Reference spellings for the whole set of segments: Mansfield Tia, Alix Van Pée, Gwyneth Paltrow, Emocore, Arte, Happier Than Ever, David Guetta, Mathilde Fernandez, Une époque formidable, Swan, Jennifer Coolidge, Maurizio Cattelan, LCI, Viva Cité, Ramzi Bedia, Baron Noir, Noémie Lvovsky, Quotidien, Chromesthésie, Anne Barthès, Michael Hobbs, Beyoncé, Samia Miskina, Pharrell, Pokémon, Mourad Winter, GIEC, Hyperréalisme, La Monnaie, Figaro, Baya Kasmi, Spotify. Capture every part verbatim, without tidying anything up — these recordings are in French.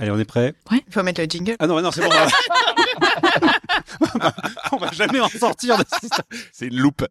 Allez, on est prêt? Ouais. Il faut mettre le jingle. Ah non, bah non, c'est bon. On va... on va jamais en sortir de ça. C'est une loupe.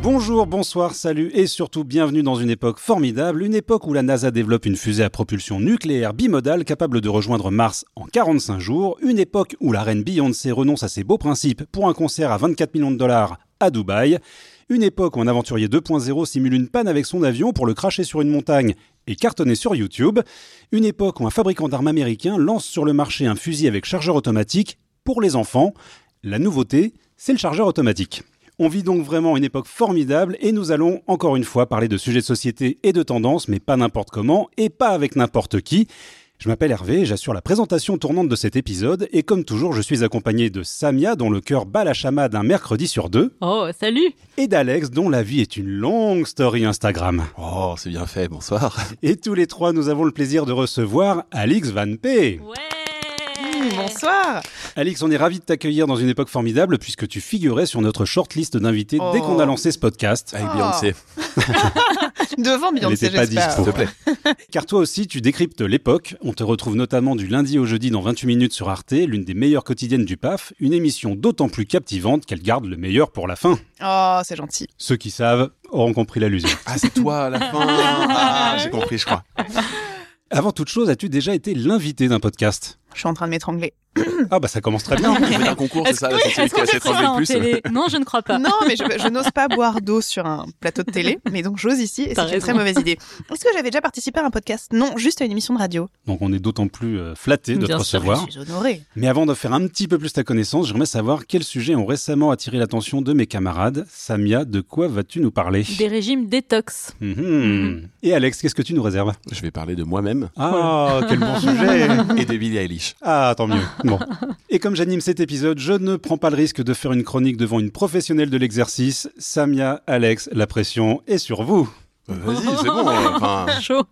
Bonjour, bonsoir, salut et surtout bienvenue dans une époque formidable, une époque où la NASA développe une fusée à propulsion nucléaire bimodale capable de rejoindre Mars en quarante-cinq jours, une époque où la reine Beyoncé renonce à ses beaux principes pour un concert à vingt-quatre millions de dollars à Dubaï, une époque où un aventurier deux point zéro simule une panne avec son avion pour le cracher sur une montagne et cartonner sur YouTube, une époque où un fabricant d'armes américain lance sur le marché un fusil avec chargeur automatique pour les enfants. La nouveauté, c'est le chargeur automatique. On vit donc vraiment une époque formidable et nous allons encore une fois parler de sujets de société et de tendances, mais pas n'importe comment et pas avec n'importe qui. Je m'appelle Hervé, j'assure la présentation tournante de cet épisode et comme toujours, je suis accompagné de Samia dont le cœur bat la chamade un mercredi sur deux. Oh, salut! Et d'Alex dont la vie est une longue story Instagram. Oh, c'est bien fait, bonsoir! Et tous les trois, nous avons le plaisir de recevoir Alix Van Pée. Ouais. Bonsoir Alix, on est ravis de t'accueillir dans une époque formidable puisque tu figurais sur notre shortlist d'invités oh. dès qu'on a lancé ce podcast. Avec oh. Beyoncé. Devant Beyoncé, j'espère. Elle n'était pas dispo, s'il te plaît. Car toi aussi, tu décryptes l'époque. On te retrouve notamment du lundi au jeudi dans vingt-huit minutes sur Arte, l'une des meilleures quotidiennes du P A F, une émission d'autant plus captivante qu'elle garde le meilleur pour la fin. Oh, c'est gentil. Ceux qui savent auront compris l'allusion. Ah, c'est toi à la fin. Ah, j'ai compris, je crois. Avant toute chose, as-tu déjà été l'invité d'un podcast ? Je suis en train de m'étrangler. Ah bah ça commence très bien. C'est un concours, c'est ça, c'est celui qui va s'étrangler le plus. Non, je ne crois pas. Non, mais je, je n'ose pas boire d'eau sur un plateau de télé, mais donc j'ose ici et c'est une très mauvaise idée. Est-ce que j'avais déjà participé à un podcast ? Non, juste à une émission de radio. Donc on est d'autant plus flattés de te recevoir. Je suis honorée. Mais avant de faire un petit peu plus ta connaissance, j'aimerais savoir quels sujets ont récemment attiré l'attention de mes camarades. Samia, de quoi vas-tu nous parler ? Des régimes détox. Mmh. Mmh. Et Alex, qu'est-ce que tu nous réserves ? Je vais parler de moi-même. Ah, quel bon sujet ! Et de Billie Eilish. Ah, tant mieux. Bon. Et comme j'anime cet épisode, je ne prends pas le risque de faire une chronique devant une professionnelle de l'exercice. Samia, Alex, la pression est sur vous. Euh, vas-y, c'est bon. Enfin... Chaud.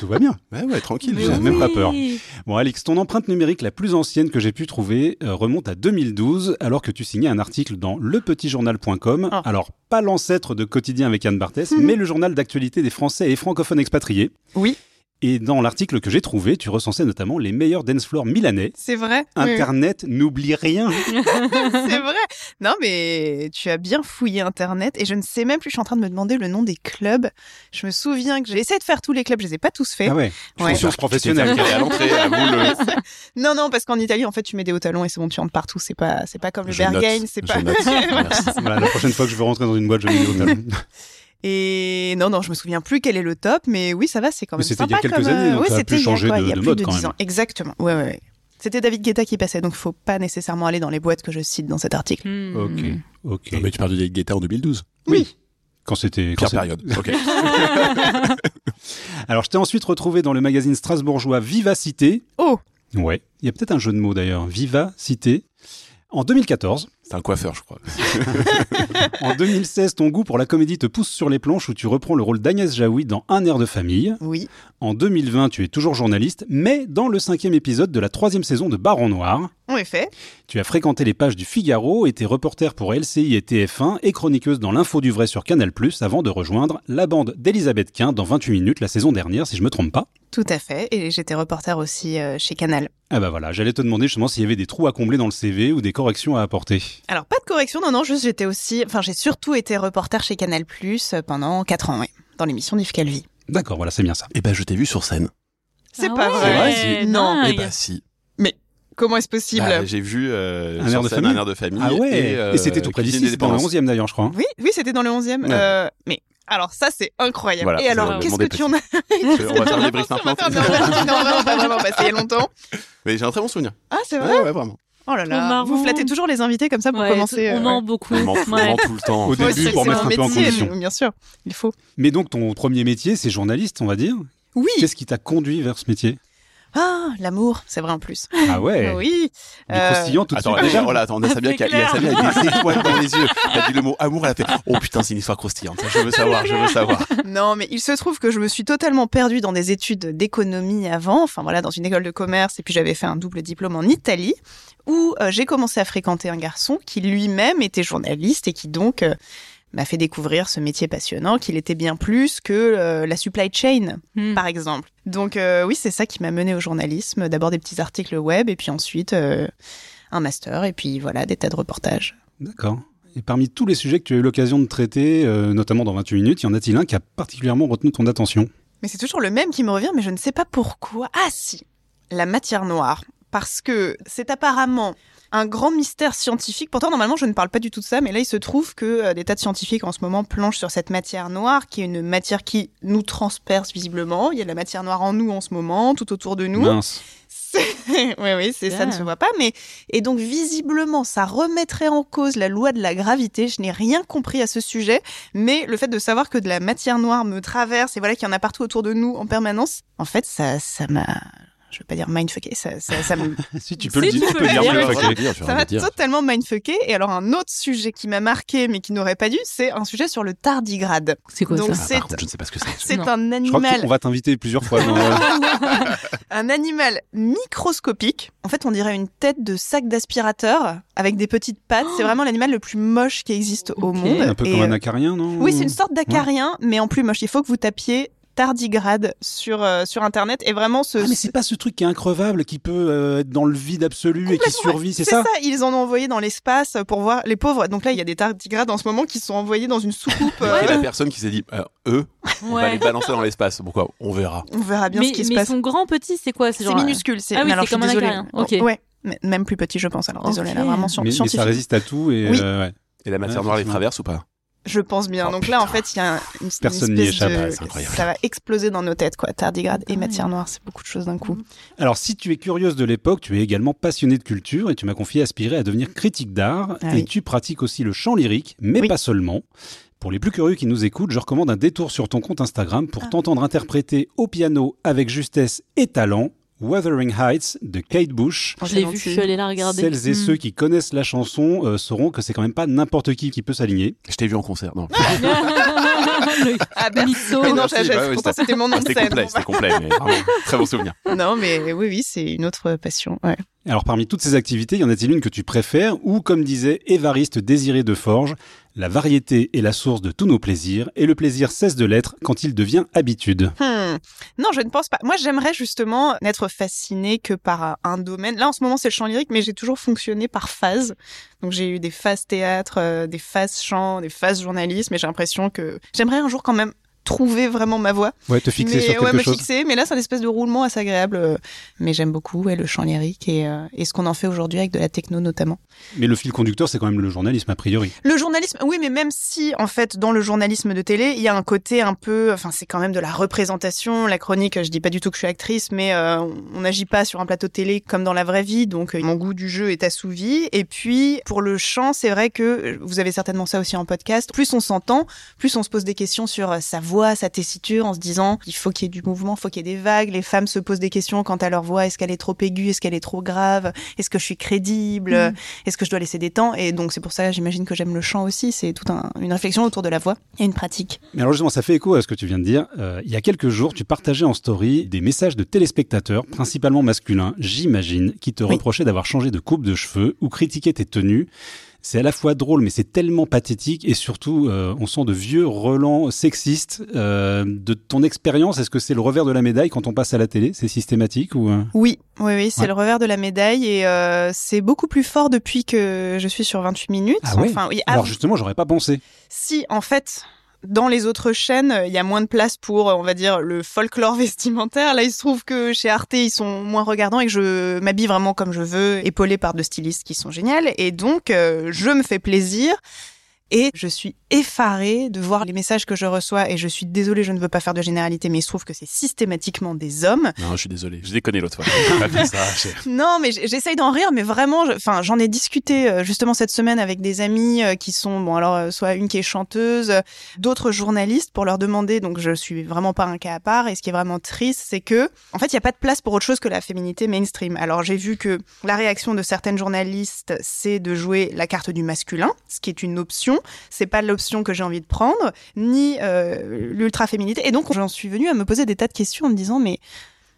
Tout va bien. Ouais, ouais, tranquille, j'ai oui. même pas peur. Bon, Alex, ton empreinte numérique la plus ancienne que j'ai pu trouver euh, remonte à deux mille douze, alors que tu signais un article dans le petit journal point com. Oh. Alors, pas l'ancêtre de Quotidien avec Anne Barthès, mmh. mais le journal d'actualité des Français et francophones expatriés. Oui. Et dans l'article que j'ai trouvé, tu recensais notamment les meilleurs dance floors milanais. C'est vrai. Internet oui. n'oublie rien. C'est vrai. Non, mais tu as bien fouillé Internet et je ne sais même plus. Je suis en train de me demander le nom des clubs. Je me souviens que j'ai essayé de faire tous les clubs. Je les ai pas tous faits. Ah ouais. ouais. Source professionnelle. À l'entrée, à boule. Non, non, parce qu'en Italie, en fait, tu mets des hauts talons et c'est bon, tu rentres partout. C'est pas, c'est pas comme je le Berghain. C'est je pas. Voilà, la prochaine fois que je veux rentrer dans une boîte, je mets des hauts talons. Et non, non, je me souviens plus quel est le top, mais oui, ça va, c'est quand même sympa. C'était il y a quelques comme... années, donc oui, ça a pu changer de, de mode quand même. Exactement, ouais, ouais, ouais. C'était David Guetta qui passait, donc faut pas nécessairement aller dans les boîtes que je cite dans cet article. Mmh. Ok, ok. Non, mais tu parles de David Guetta en deux mille douze ? Oui. oui. Quand c'était... Quand période, ok. Alors, je t'ai ensuite retrouvé dans le magazine strasbourgeois Viva Cité. Oh. Ouais, il y a peut-être un jeu de mots d'ailleurs, Viva Cité. En deux mille quatorze... C'est un coiffeur, je crois. En deux mille seize, ton goût pour la comédie te pousse sur les planches où tu reprends le rôle d'Agnès Jaoui dans Un air de famille. Oui. En deux mille vingt, tu es toujours journaliste, mais dans le cinquième épisode de la troisième saison de Baron Noir. En effet. Tu as fréquenté les pages du Figaro, été reporter pour L C I et T F un et chroniqueuse dans l'info du vrai sur Canal+, avant de rejoindre la bande d'Elisabeth Quint dans vingt-huit minutes la saison dernière, si je ne me trompe pas. Tout à fait, et j'étais reporter aussi euh, chez Canal. Ah bah voilà, j'allais te demander justement s'il y avait des trous à combler dans le C V ou des corrections à apporter. Alors pas de corrections, non, non, juste j'étais aussi, enfin j'ai surtout été reporter chez Canal+ pendant quatre ans, oui, dans l'émission d'Yves Calvi. D'accord, voilà, c'est bien ça. Et ben bah, je t'ai vu sur scène. C'est ah pas ouais, vrai, vrai si. Non. Et ben bah, si. Mais comment est-ce possible ? bah, J'ai vu euh, un, air de famille. un air de famille. Ah ouais. Et, euh, et c'était tout près d'ici, dans le onzième d'ailleurs, je crois. Hein. Oui, oui, c'était dans le onzième. Ouais. Euh, mais. Alors ça, c'est incroyable. Voilà, et alors, qu'est-ce que tu en as ? On va faire des briefs maintenant. Non, non, pas vraiment, parce qu'il y a longtemps. Mais j'ai un très bon souvenir. Ah, c'est vrai ? Ouais, ouais, vraiment. Oh là là, vous flattez toujours les invités comme ça pour ouais, commencer. On ment euh, ouais. beaucoup. On ment ouais. tout le temps. Au début, pour mettre un peu en condition. Bien sûr, il faut. Mais donc, ton premier métier, c'est journaliste, on va dire ? Oui. Qu'est-ce qui t'a conduit vers ce métier ? Ah, l'amour, c'est vrai en plus. Ah ouais. Oui. Des euh... croustillants tout de suite. Déjà, voilà, on a Samia qui a, a Samia avec des étoiles dans les yeux. T'as dit le mot amour, elle a fait oh putain, c'est une histoire croustillante. Je veux savoir, je veux savoir. Non, mais il se trouve que je me suis totalement perdue dans des études d'économie avant, enfin voilà, dans une école de commerce, et puis j'avais fait un double diplôme en Italie, où euh, j'ai commencé à fréquenter un garçon qui lui-même était journaliste et qui donc euh, m'a fait découvrir ce métier passionnant, qu'il était bien plus que euh, la supply chain, hmm. par exemple. Donc euh, oui, c'est ça qui m'a menée au journalisme. D'abord des petits articles web, et puis ensuite euh, un master, et puis voilà, des tas de reportages. D'accord. Et parmi tous les sujets que tu as eu l'occasion de traiter, euh, notamment dans vingt-huit minutes, y en a-t-il un qui a particulièrement retenu ton attention ? Mais c'est toujours le même qui me revient, mais je ne sais pas pourquoi. Ah si, la matière noire. Parce que c'est apparemment un grand mystère scientifique. Pourtant, normalement, je ne parle pas du tout de ça, mais là, il se trouve que des tas de scientifiques, en ce moment, planchent sur cette matière noire, qui est une matière qui nous transperce visiblement. Il y a de la matière noire en nous, en ce moment, tout autour de nous. Mince. oui, oui, c'est yeah. ça ne se voit pas. Mais... Et donc, visiblement, ça remettrait en cause la loi de la gravité. Je n'ai rien compris à ce sujet, mais le fait de savoir que de la matière noire me traverse, et voilà, qu'il y en a partout autour de nous, en permanence, en fait, ça, ça m'a... Je veux pas dire mindfucké, ça, ça, ça me... si tu peux si le dire, tu peux dire, dire mindfucké. Ça, ça m'a totalement mindfucké. Et alors, un autre sujet qui m'a marqué, mais qui n'aurait pas dû, c'est un sujet sur le tardigrade. C'est quoi donc ça c'est... Ah, par contre, je ne sais pas ce que c'est. C'est non. un animal... Je crois qu'on va t'inviter plusieurs fois. Dans... un animal microscopique. En fait, on dirait une tête de sac d'aspirateur avec des petites pattes. C'est vraiment l'animal le plus moche qui existe au okay. monde. Un peu et comme euh... un acarien, non ? Oui, c'est une sorte d'acarien, ouais. mais en plus moche. Il faut que vous tapiez... tardigrade sur euh, sur internet et vraiment ce ah mais c'est ce... pas ce truc qui est increvable qui peut euh, être dans le vide absolu et qui survit, c'est, c'est ça, ça ils en ont envoyé dans l'espace pour voir les pauvres. Donc là il y a des tardigrades en ce moment qui sont envoyés dans une soucoupe euh... et la personne qui s'est dit euh, eux on ouais. va les balancer dans l'espace, pourquoi on verra on verra bien mais, ce qui se passe. Mais ils sont grands, petits, c'est quoi, c'est, c'est genre minuscule, c'est, ah oui, alors, c'est comme un acarien. Ok. Ouais, même plus petit je pense, alors okay. désolé là vraiment scientifique. Mais, mais ça résiste à tout et oui. euh, ouais. Et la matière ouais, noire les traverse ou pas? Je pense bien. Oh, donc là, putain. en fait, il y a une, Personne une espèce échappe, de... C'est incroyable. Ça va exploser dans nos têtes, quoi. Tardigrade et matière noire, c'est beaucoup de choses d'un coup. Alors, si tu es curieuse de l'époque, tu es également passionnée de culture et tu m'as confié aspirer à devenir critique d'art. Ah, et oui. tu pratiques aussi le chant lyrique, mais oui. pas seulement. Pour les plus curieux qui nous écoutent, je recommande un détour sur ton compte Instagram pour ah. t'entendre interpréter au piano avec justesse et talent Wuthering Heights de Kate Bush. Je l'ai vu, je suis allée la regarder. Celles et mmh. ceux qui connaissent la chanson euh, sauront que c'est quand même pas n'importe qui qui peut s'aligner. Je t'ai vu en concert, non. Ah ben, Misso, mais non, non j'achète. Bah, oui, pourtant, c'était mon nom de scène. C'était complet, mais vraiment, très bon souvenir. Non, mais oui, oui, c'est une autre passion, ouais. Alors, parmi toutes ces activités, y en a-t-il une que tu préfères ou, comme disait Évariste Désiré de Forges, la variété est la source de tous nos plaisirs et le plaisir cesse de l'être quand il devient habitude. Hmm. Non, je ne pense pas. Moi, j'aimerais justement n'être fascinée que par un domaine. Là, en ce moment, c'est le chant lyrique, mais j'ai toujours fonctionné par phase. Donc, j'ai eu des phases théâtre, euh, des phases chant, des phases journalisme et j'ai l'impression que j'aimerais un jour quand même trouver vraiment ma voix. Ouais, te fixer mais, sur quelque ouais, me chose. Fixer, mais là, c'est un espèce de roulement assez agréable. Mais j'aime beaucoup ouais, le chant lyrique et, euh, et ce qu'on en fait aujourd'hui avec de la techno notamment. Mais le fil conducteur, c'est quand même le journalisme a priori. Le journalisme, oui, mais même si, en fait, dans le journalisme de télé, il y a un côté un peu... Enfin, c'est quand même de la représentation, la chronique. Je dis pas du tout que je suis actrice, mais euh, on n'agit pas sur un plateau télé comme dans la vraie vie. Donc, euh, mon goût du jeu est assouvi. Et puis, pour le chant, c'est vrai que vous avez certainement ça aussi en podcast. Plus on s'entend, plus on se pose des questions sur euh, sa voix, sa tessiture, en se disant il faut qu'il y ait du mouvement, il faut qu'il y ait des vagues. Les femmes se posent des questions quant à leur voix. Est-ce qu'elle est trop aiguë? Est-ce qu'elle est trop grave? Est-ce que je suis crédible? mmh. Est-ce que je dois laisser des temps? Et donc c'est pour ça, j'imagine, que j'aime le chant aussi. C'est toute un, une réflexion autour de la voix et une pratique. Mais alors justement, ça fait écho à ce que tu viens de dire. Euh, il y a quelques jours, tu partageais en story des messages de téléspectateurs, principalement masculins, j'imagine, qui te oui. reprochaient d'avoir changé de coupe de cheveux ou critiquaient tes tenues. C'est à la fois drôle, mais c'est tellement pathétique. Et surtout, euh, on sent de vieux relents sexistes. Euh, de ton expérience, est-ce que c'est le revers de la médaille quand on passe à la télé? C'est systématique ou... Oui, oui, oui, c'est ouais. le revers de la médaille. Et euh, c'est beaucoup plus fort depuis que je suis sur vingt-huit minutes. Ah ouais. Enfin, oui, à... Alors justement, j'aurais pas pensé. Si, en fait... Dans les autres chaînes, il y a moins de place pour, on va dire, le folklore vestimentaire. Là, il se trouve que chez Arte, ils sont moins regardants et que je m'habille vraiment comme je veux, épaulée par deux stylistes qui sont géniales. Et donc, euh, je me fais plaisir. Et je suis effarée de voir les messages que je reçois, et je suis désolée, je ne veux pas faire de généralité, mais il se trouve que c'est systématiquement des hommes. Non, je suis désolée, je déconne l'autre fois. ça, non, mais j'essaye d'en rire, mais vraiment, enfin, je, j'en ai discuté justement cette semaine avec des amis qui sont, bon, alors, soit une qui est chanteuse, d'autres journalistes, pour leur demander, donc je suis vraiment pas un cas à part, et ce qui est vraiment triste, c'est que, en fait, il n'y a pas de place pour autre chose que la féminité mainstream. Alors, j'ai vu que la réaction de certaines journalistes, c'est de jouer la carte du masculin, ce qui est une option, c'est pas l'option que j'ai envie de prendre, ni euh, l'ultra-féminité. Et donc, j'en suis venue à me poser des tas de questions en me disant, mais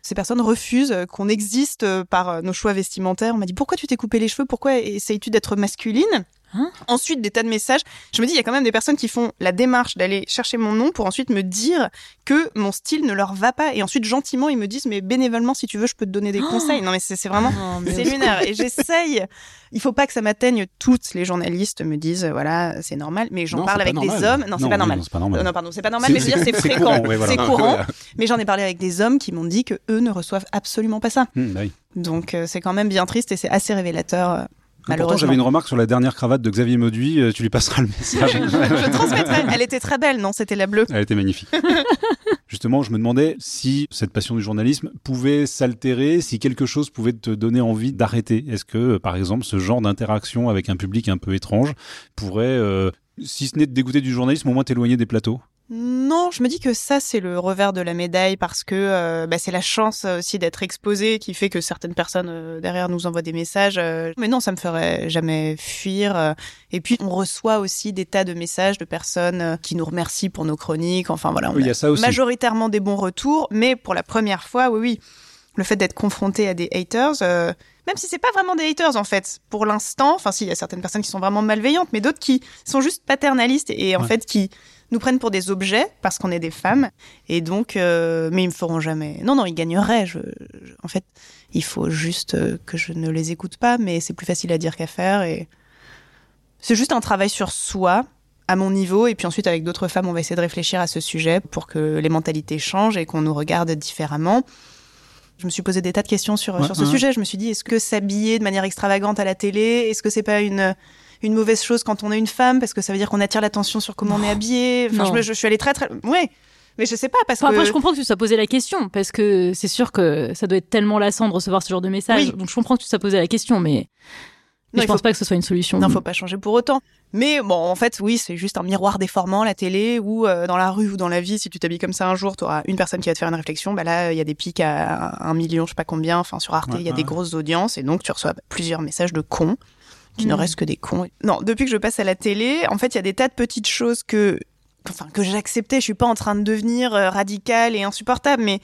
ces personnes refusent qu'on existe par nos choix vestimentaires. On m'a dit, pourquoi tu t'es coupé les cheveux? Pourquoi essayes-tu d'être masculine? Hein? Ensuite, des tas de messages. Je me dis, il y a quand même des personnes qui font la démarche d'aller chercher mon nom pour ensuite me dire que mon style ne leur va pas. Et ensuite, gentiment, ils me disent, mais bénévolement, si tu veux, je peux te donner des oh conseils. Non, mais c'est, c'est vraiment, non, mais c'est lunaire. Et j'essaye. Il faut pas que ça m'atteigne. Toutes les journalistes me disent, voilà, c'est normal. Mais j'en non, parle avec normal. des hommes. Non, non, c'est pas normal. Non, c'est pas normal. Non, pardon, c'est pas normal. C'est, mais je veux dire, c'est, c'est fréquent. Courant, ouais, voilà. C'est courant. Mais j'en ai parlé avec des hommes qui m'ont dit que eux ne reçoivent absolument pas ça. Mmh, oui. Donc, euh, c'est quand même bien triste et c'est assez révélateur. Pourtant, j'avais une remarque sur la dernière cravate de Xavier Mauduit. Tu lui passeras le message. je, je, je transmettrai. Elle était très belle, non? C'était la bleue. Elle était magnifique. Justement, je me demandais si cette passion du journalisme pouvait s'altérer, si quelque chose pouvait te donner envie d'arrêter. Est-ce que, par exemple, ce genre d'interaction avec un public un peu étrange pourrait, euh, si ce n'est te dégoûter du journalisme, au moins t'éloigner des plateaux? Non, je me dis que ça, c'est le revers de la médaille parce que euh, bah, c'est la chance aussi d'être exposé qui fait que certaines personnes euh, derrière nous envoient des messages. Euh, mais non, ça me ferait jamais fuir. Euh, et puis, on reçoit aussi des tas de messages de personnes euh, qui nous remercient pour nos chroniques. Enfin, voilà, on oui, a, y a ça aussi. Majoritairement des bons retours. Mais pour la première fois, oui, oui, le fait d'être confronté à des haters... Euh, Même si c'est pas vraiment des haters, en fait, pour l'instant. Enfin, si, il y a certaines personnes qui sont vraiment malveillantes, mais d'autres qui sont juste paternalistes et, et en ouais. fait, qui nous prennent pour des objets parce qu'on est des femmes. Et donc, euh, mais ils me feront jamais. Non, non, ils gagneraient. Je, je, en fait, il faut juste que je ne les écoute pas, mais c'est plus facile à dire qu'à faire. Et c'est juste un travail sur soi, à mon niveau. Et puis ensuite, avec d'autres femmes, on va essayer de réfléchir à ce sujet pour que les mentalités changent et qu'on nous regarde différemment. Je me suis posé des tas de questions sur, ouais, sur ce ouais. sujet. Je me suis dit, est-ce que s'habiller de manière extravagante à la télé, est-ce que c'est pas une, une mauvaise chose quand on est une femme? Parce que ça veut dire qu'on attire l'attention sur comment oh. on est habillé. Enfin, je, je suis allée très, très... Ouais. Mais je sais pas, parce enfin, que... Après, je comprends que tu sois posé la question, parce que c'est sûr que ça doit être tellement lassant de recevoir ce genre de message. Oui. Donc, je comprends que tu sois posé la question, mais... Non, je pense faut... pas que ce soit une solution. Non, faut pas changer pour autant. Mais bon, en fait, oui, c'est juste un miroir déformant, la télé, ou euh, dans la rue ou dans la vie, si tu t'habilles comme ça un jour, tu auras une personne qui va te faire une réflexion. Bah là, il y a des pics à un million, je sais pas combien. Enfin, sur Arte, il ouais, y a ouais. des grosses audiences, et donc tu reçois plusieurs messages de cons, qui mmh. ne restent que des cons. Non, depuis que je passe à la télé, en fait, il y a des tas de petites choses que, enfin, que j'acceptais. Je suis pas en train de devenir radicale et insupportable, mais.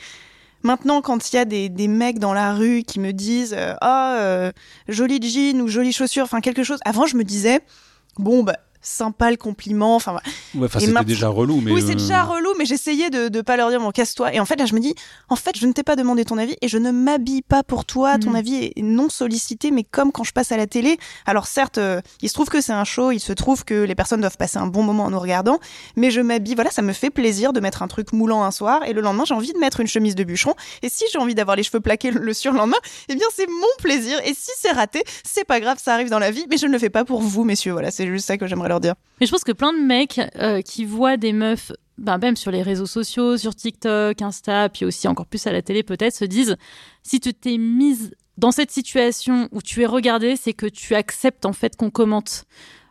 Maintenant, quand il y a des, des mecs dans la rue qui me disent « Ah, euh, oh, euh, jolie jean ou jolie chaussure », enfin quelque chose. Avant, je me disais « Bon, bah, sympa le compliment ». Enfin, ouais, c'était ma... déjà relou. Mais oui, euh... c'est déjà relou, mais j'essayais de ne pas leur dire « Bon, casse-toi ». Et en fait, là, je me dis « En fait, je ne t'ai pas demandé ton avis et je ne m'habille pas pour toi. Mmh. Ton avis est non sollicité, mais comme quand je passe à la télé. Alors certes, euh, il se trouve que c'est un show, il se trouve que les personnes doivent passer un bon moment en nous regardant, mais je m'habille, voilà, ça me fait plaisir de mettre un truc moulant un soir et le lendemain, j'ai envie de mettre une chemise de bûcheron. Et si j'ai envie d'avoir les cheveux plaqués le surlendemain, eh bien, c'est mon plaisir. Et si c'est raté, c'est pas grave, ça arrive dans la vie, mais je ne le fais pas pour vous, messieurs. Voilà, c'est juste ça que j'aimerais leur dire. Mais je pense que plein de mecs euh, qui voient des meufs, ben, même sur les réseaux sociaux, sur TikTok, Insta, puis aussi encore plus à la télé peut-être, se disent, si tu t'es mise dans cette situation où tu es regardée, c'est que tu acceptes en fait qu'on commente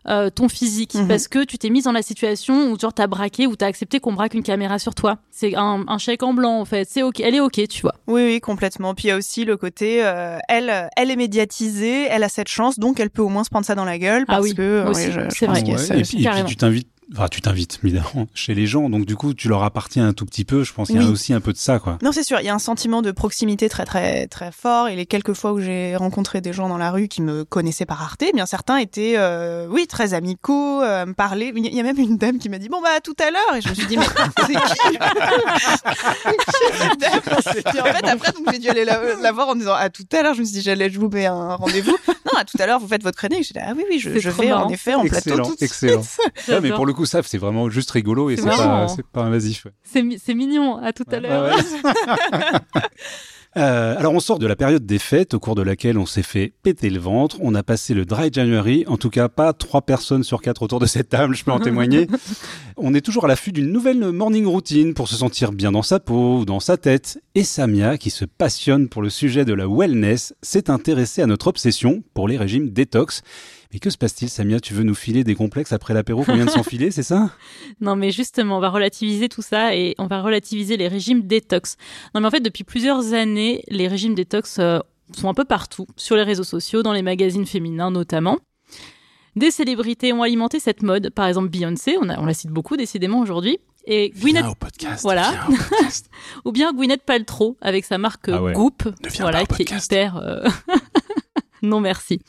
euh, ton physique, mmh. parce que tu t'es mise dans la situation où genre t'as braqué ou t'as accepté qu'on braque une caméra sur toi. C'est un, un chèque en blanc en fait. C'est ok, elle est ok, tu vois. Oui, oui, complètement. Puis il y a aussi le côté, euh, elle, elle est médiatisée, elle a cette chance, donc elle peut au moins se prendre ça dans la gueule parce ah oui, que aussi, ouais, je, c'est je vrai. Ouais, ça, et, puis, et puis tu t'invites. Enfin, tu t'invites, évidemment, chez les gens. Donc, du coup, tu leur appartiens un tout petit peu. Je pense qu'il y a oui. aussi un peu de ça, quoi. Non, c'est sûr. Il y a un sentiment de proximité très, très, très fort. Et les quelques fois où j'ai rencontré des gens dans la rue qui me connaissaient par Arte, eh bien, certains étaient, euh, oui, très amicaux, euh, me parlaient. Il y a même une dame qui m'a dit, bon, bah, à tout à l'heure. Et je me suis dit, mais c'est qui? Et en fait, après, donc, j'ai dû aller la, la voir en disant, à tout à l'heure. Je me suis dit, j'allais, je vous mets un rendez-vous. Non, à tout à l'heure, vous faites votre chronique. J'ai dit, ah oui, oui, je, je vais, marrant. En effet, en excellent, plateau tout de excellent. Suite. Ouais, mais pour le coup, ça, c'est vraiment juste rigolo et c'est, c'est, pas, c'est pas invasif. Ouais. C'est, c'est mignon, à tout ouais, à l'heure. Bah ouais. Euh, alors, on sort de la période des fêtes au cours de laquelle on s'est fait péter le ventre. On a passé le dry January. En tout cas, pas trois personnes sur quatre autour de cette table, je peux en témoigner. On est toujours à l'affût d'une nouvelle morning routine pour se sentir bien dans sa peau ou dans sa tête. Et Samia, qui se passionne pour le sujet de la wellness, s'est intéressée à notre obsession pour les régimes détox. Mais que se passe-t-il, Samia? Tu veux nous filer des complexes après l'apéro qu'on vient de s'enfiler, c'est ça? Non, mais justement, on va relativiser tout ça et on va relativiser les régimes détox. Non, mais en fait, depuis plusieurs années, les régimes détox euh, sont un peu partout, sur les réseaux sociaux, dans les magazines féminins notamment. Des célébrités ont alimenté cette mode. Par exemple, Beyoncé, on, a, on la cite beaucoup décidément aujourd'hui. Et Gwyneth, au podcast, voilà, au podcast. Ou bien Gwyneth Paltrow avec sa marque ah ouais. Goop, voilà, qui podcast. Est hyper. Euh... non, merci.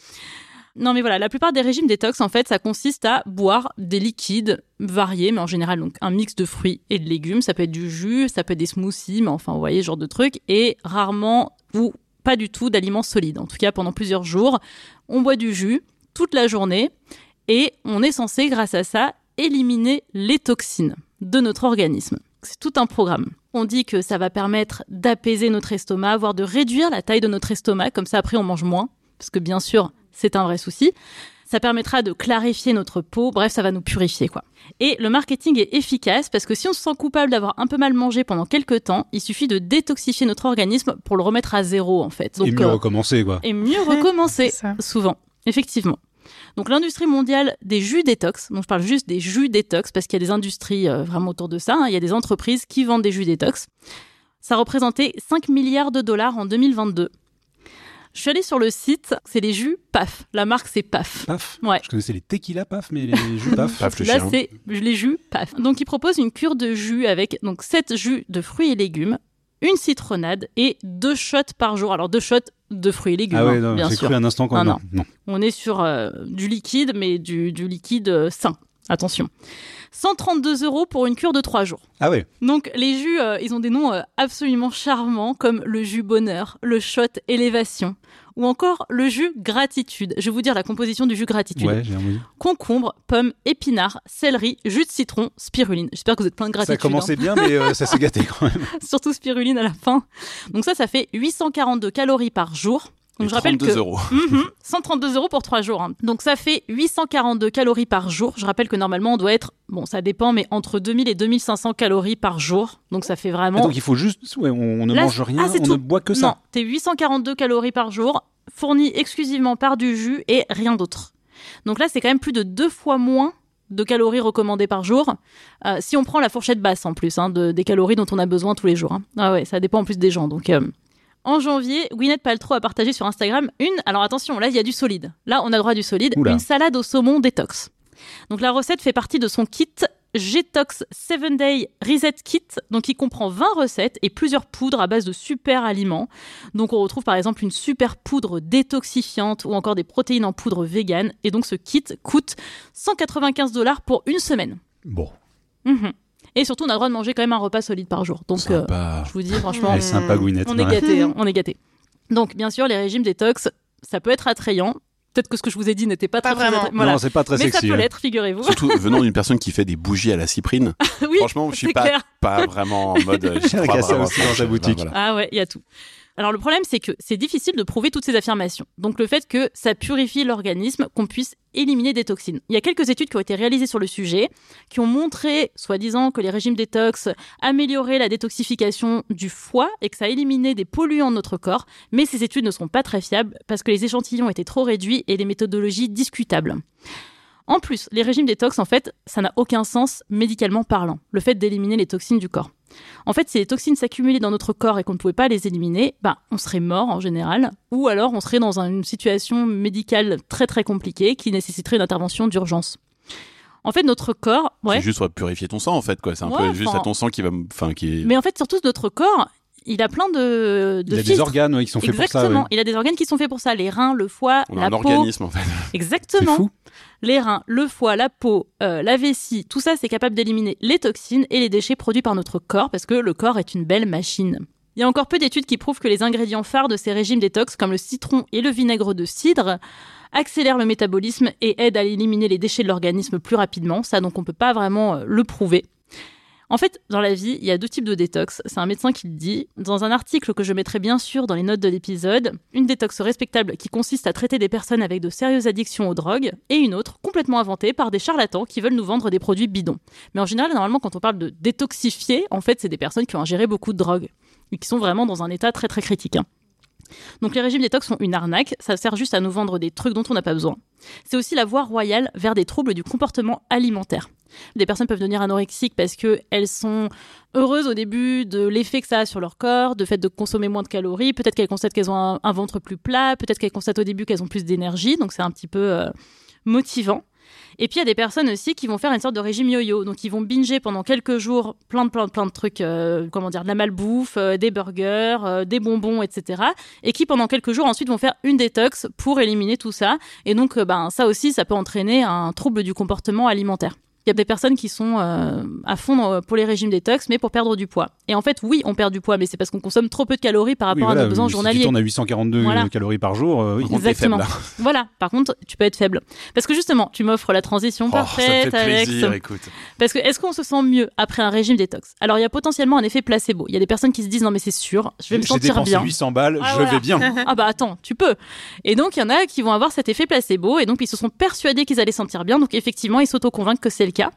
Non, mais voilà, la plupart des régimes détox, en fait, ça consiste à boire des liquides variés, mais en général, donc, un mix de fruits et de légumes. Ça peut être du jus, ça peut être des smoothies, mais enfin, vous voyez, ce genre de trucs. Et rarement, ou pas du tout, d'aliments solides. En tout cas, pendant plusieurs jours, on boit du jus toute la journée et on est censé, grâce à ça, éliminer les toxines de notre organisme. C'est tout un programme. On dit que ça va permettre d'apaiser notre estomac, voire de réduire la taille de notre estomac. Comme ça, après, on mange moins, parce que bien sûr... c'est un vrai souci. Ça permettra de clarifier notre peau. Bref, ça va nous purifier, quoi. Et le marketing est efficace parce que si on se sent coupable d'avoir un peu mal mangé pendant quelques temps, il suffit de détoxifier notre organisme pour le remettre à zéro, en fait. Donc, et mieux euh, recommencer, quoi. Et mieux recommencer, souvent, effectivement. Donc, l'industrie mondiale des jus détox, donc je parle juste des jus détox parce qu'il y a des industries euh, vraiment autour de ça, hein. Il y a des entreprises qui vendent des jus détox. Ça représentait cinq milliards de dollars en deux mille vingt-deux. Je suis allée sur le site, c'est les jus P A F. La marque, c'est P A F. P A F ouais. Je connaissais les tequila P A F, mais les jus P A F. P A F le Là, chien. C'est les jus P A F. Donc, ils proposent une cure de jus avec donc, sept jus de fruits et légumes, une citronnade et deux shots par jour. Alors, deux shots de fruits et légumes, ah ouais, non, hein, bien sûr. C'est cru un instant quand même. Ah, non. Non. On est sur euh, du liquide, mais du, du liquide euh, sain. Attention. cent trente-deux euros pour une cure de trois jours. Ah oui. Donc, les jus, euh, ils ont des noms euh, absolument charmants comme le jus bonheur, le shot élévation ou encore le jus gratitude. Je vais vous dire la composition du jus gratitude. Ouais, j'ai envie. Concombre, pomme, épinard, céleri, jus de citron, spiruline. J'espère que vous êtes plein de gratitude. Ça commençait hein. bien, mais euh, ça s'est gâté quand même. Surtout spiruline à la fin. Donc ça, ça fait huit cent quarante-deux calories par jour. Donc je rappelle que euros. Mm-hmm, cent trente-deux euros pour trois jours. Hein. Donc ça fait huit cent quarante-deux calories par jour. Je rappelle que normalement on doit être, bon ça dépend, mais entre deux mille et deux mille cinq cents calories par jour. Donc ça fait vraiment... Et donc il faut juste, ouais, on ne Là, mange rien, ah, on tout. ne boit que ça. Non, t'es huit cent quarante-deux calories par jour, fournies exclusivement par du jus et rien d'autre. Donc là c'est quand même plus de deux fois moins de calories recommandées par jour, euh, si on prend la fourchette basse en plus, hein, de, des calories dont on a besoin tous les jours. Hein. Ah ouais, ça dépend en plus des gens, donc... Euh... En janvier, Gwyneth Paltrow a partagé sur Instagram une... Alors attention, là, il y a du solide. Là, on a droit à du solide. Oula. Une salade au saumon détox. Donc, la recette fait partie de son kit Gétox seven day Reset Kit. Donc, il comprend vingt recettes et plusieurs poudres à base de super aliments. Donc, on retrouve par exemple une super poudre détoxifiante ou encore des protéines en poudre vegan. Et donc, ce kit coûte cent quatre-vingt-quinze dollars pour une semaine. Bon. Mmh. Et surtout, on a le droit de manger quand même un repas solide par jour. Donc, euh, je vous dis, franchement, Elle sympa, Gwyneth, on, est gâtés, hein, on est gâtés. Donc, bien sûr, les régimes détox, ça peut être attrayant. Peut-être que ce que je vous ai dit n'était pas, pas très... Vraiment. Très voilà. Non, c'est pas très mais sexy. Mais ça peut l'être, figurez-vous. Surtout venant d'une personne qui fait des bougies à la cyprine. Oui, franchement, je suis pas, pas vraiment en mode... J'ai un casser aussi dans ta boutique. Voilà. Ah ouais, il y a tout. Alors, le problème, c'est que c'est difficile de prouver toutes ces affirmations. Donc, le fait que ça purifie l'organisme, qu'on puisse éliminer des toxines. Il y a quelques études qui ont été réalisées sur le sujet, qui ont montré, soi-disant, que les régimes détox amélioraient la détoxification du foie et que ça éliminait des polluants de notre corps. Mais ces études ne sont pas très fiables parce que les échantillons étaient trop réduits et les méthodologies discutables. En plus, les régimes détox, en fait, ça n'a aucun sens médicalement parlant, le fait d'éliminer les toxines du corps. En fait, si les toxines s'accumulaient dans notre corps et qu'on ne pouvait pas les éliminer, bah, on serait mort en général, ou alors on serait dans une situation médicale très très compliquée qui nécessiterait une intervention d'urgence. En fait, notre corps... Ouais. C'est juste pour purifier ton sang, en fait, quoi. C'est un ouais, peu enfin... juste à ton sang qui va... Enfin, qui... Mais en fait, surtout, notre corps... Il a plein de, de Il a filtres. Des organes ouais, qui sont faits pour ça. Exactement. Ouais. Il a des organes qui sont faits pour ça. Les reins, le foie, On la peau. On a un organisme, en fait. Exactement. C'est fou. Les reins, le foie, la peau, euh, la vessie, tout ça, c'est capable d'éliminer les toxines et les déchets produits par notre corps parce que le corps est une belle machine. Il y a encore peu d'études qui prouvent que les ingrédients phares de ces régimes détox, comme le citron et le vinaigre de cidre, accélèrent le métabolisme et aident à éliminer les déchets de l'organisme plus rapidement. Ça, donc, on ne peut pas vraiment le prouver. En fait, dans la vie, il y a deux types de détox. C'est un médecin qui le dit. Dans un article que je mettrai bien sûr dans les notes de l'épisode, une détox respectable qui consiste à traiter des personnes avec de sérieuses addictions aux drogues et une autre complètement inventée par des charlatans qui veulent nous vendre des produits bidons. Mais en général, normalement, quand on parle de détoxifier, en fait, c'est des personnes qui ont ingéré beaucoup de drogues et qui sont vraiment dans un état très très critique. Hein. Donc les régimes détox sont une arnaque, ça sert juste à nous vendre des trucs dont on n'a pas besoin. C'est aussi la voie royale vers des troubles du comportement alimentaire. Des personnes peuvent devenir anorexiques parce qu'elles sont heureuses au début de l'effet que ça a sur leur corps, de fait de consommer moins de calories, peut-être qu'elles constatent qu'elles ont un, un ventre plus plat, peut-être qu'elles constatent au début qu'elles ont plus d'énergie, donc c'est un petit peu euh, motivant. Et puis, il y a des personnes aussi qui vont faire une sorte de régime yo-yo. Donc, ils vont binger pendant quelques jours plein de, plein de, plein de trucs, euh, comment dire, de la malbouffe, euh, des burgers, euh, des bonbons, et cetera. Et qui, pendant quelques jours, ensuite, vont faire une détox pour éliminer tout ça. Et donc, euh, ben, ça aussi, ça peut entraîner un trouble du comportement alimentaire. Il y a des personnes qui sont euh, à fond pour les régimes détox, mais pour perdre du poids. Et en fait, oui, on perd du poids, mais c'est parce qu'on consomme trop peu de calories par rapport oui, voilà, à nos besoins si journaliers. Si tu tournes à huit cent quarante-deux voilà. calories par jour, euh, oui, exactement. T'es faible, là. Voilà, par contre, tu peux être faible. Parce que justement, tu m'offres la transition oh, parfaite. Ça me fait avec plaisir, ce... écoute. Parce que est-ce qu'on se sent mieux après un régime détox ? Alors, il y a potentiellement un effet placebo. Il y a des personnes qui se disent « Non, mais c'est sûr, je vais me J'ai sentir bien. » J'ai dépensé huit cents balles, ah, je voilà. vais bien. Ah bah attends, tu peux. Et donc, il y en a qui vont avoir cet effet placebo, et donc ils se sont persuadés qu'ils allaient sentir bien. Donc effectivement, ils s'auto-convainquent que c'est le cas.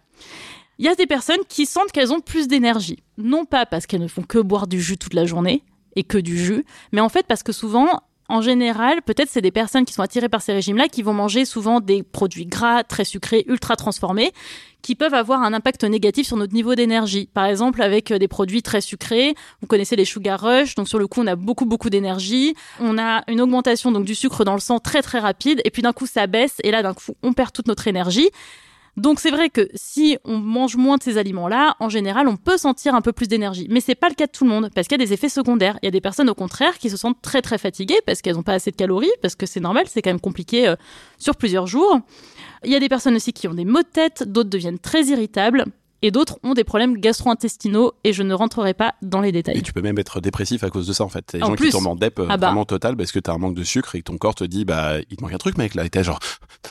Il y a des personnes qui sentent qu'elles ont plus d'énergie, non pas parce qu'elles ne font que boire du jus toute la journée et que du jus, mais en fait parce que souvent, en général, peut-être c'est des personnes qui sont attirées par ces régimes-là qui vont manger souvent des produits gras, très sucrés, ultra transformés, qui peuvent avoir un impact négatif sur notre niveau d'énergie. Par exemple, avec des produits très sucrés, vous connaissez les sugar rush, donc sur le coup, on a beaucoup, beaucoup d'énergie. On a une augmentation donc du sucre dans le sang très, très rapide, et puis d'un coup, ça baisse, et là, d'un coup, on perd toute notre énergie. Donc, c'est vrai que si on mange moins de ces aliments-là, en général, on peut sentir un peu plus d'énergie. Mais c'est pas le cas de tout le monde, parce qu'il y a des effets secondaires. Il y a des personnes, au contraire, qui se sentent très, très fatiguées parce qu'elles n'ont pas assez de calories, parce que c'est normal, c'est quand même compliqué euh, sur plusieurs jours. Il y a des personnes aussi qui ont des maux de tête, d'autres deviennent très irritables, et d'autres ont des problèmes gastro-intestinaux, et je ne rentrerai pas dans les détails. Et tu peux même être dépressif à cause de ça, en fait. T'as des en gens plus, qui tombent en dep ah bah. Vraiment total parce que t'as un manque de sucre et que ton corps te dit, bah, il te manque un truc, mec, là. Et t'es genre,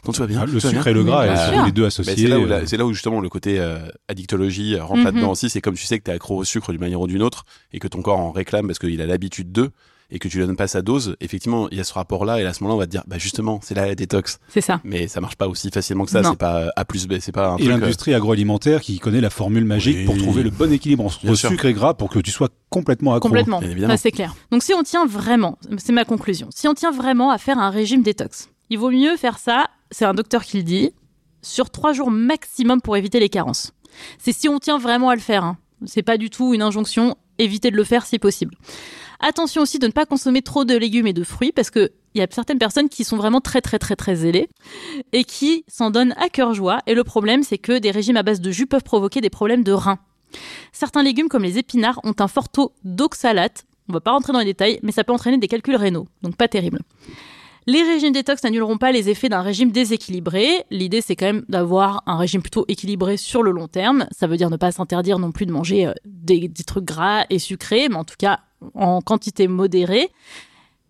non, tout va bien. Ah, le sucre bien. Et le gras, elles sont les deux associés. C'est là, où, là, c'est là où, justement, le côté euh, addictologie rentre mm-hmm. là-dedans aussi. C'est comme tu sais que t'es accro au sucre d'une manière ou d'une autre, et que ton corps en réclame parce qu'il a l'habitude d'eux, et que tu lui donnes pas sa dose, effectivement, il y a ce rapport-là, et à ce moment-là, on va te dire, bah justement, c'est la détox. C'est ça. Mais ça marche pas aussi facilement que ça, non. C'est pas A plus B, c'est pas un et truc... Et l'industrie euh... agroalimentaire qui connaît la formule magique oui. pour trouver le bon équilibre entre sucre et gras pour que tu sois complètement accro. Complètement, ça c'est clair. Donc si on tient vraiment, c'est ma conclusion, si on tient vraiment à faire un régime détox, il vaut mieux faire ça, c'est un docteur qui le dit, sur trois jours maximum pour éviter les carences. C'est si on tient vraiment à le faire, hein. C'est pas du tout une injonction, évitez de le faire si possible. Attention aussi de ne pas consommer trop de légumes et de fruits parce qu'il y a certaines personnes qui sont vraiment très très très très zélées et qui s'en donnent à cœur joie. Et le problème, c'est que des régimes à base de jus peuvent provoquer des problèmes de reins. Certains légumes comme les épinards ont un fort taux d'oxalate. On ne va pas rentrer dans les détails, mais ça peut entraîner des calculs rénaux, donc pas terrible. Les régimes détox n'annuleront pas les effets d'un régime déséquilibré. L'idée, c'est quand même d'avoir un régime plutôt équilibré sur le long terme. Ça veut dire ne pas s'interdire non plus de manger des, des trucs gras et sucrés, mais en tout cas en quantité modérée.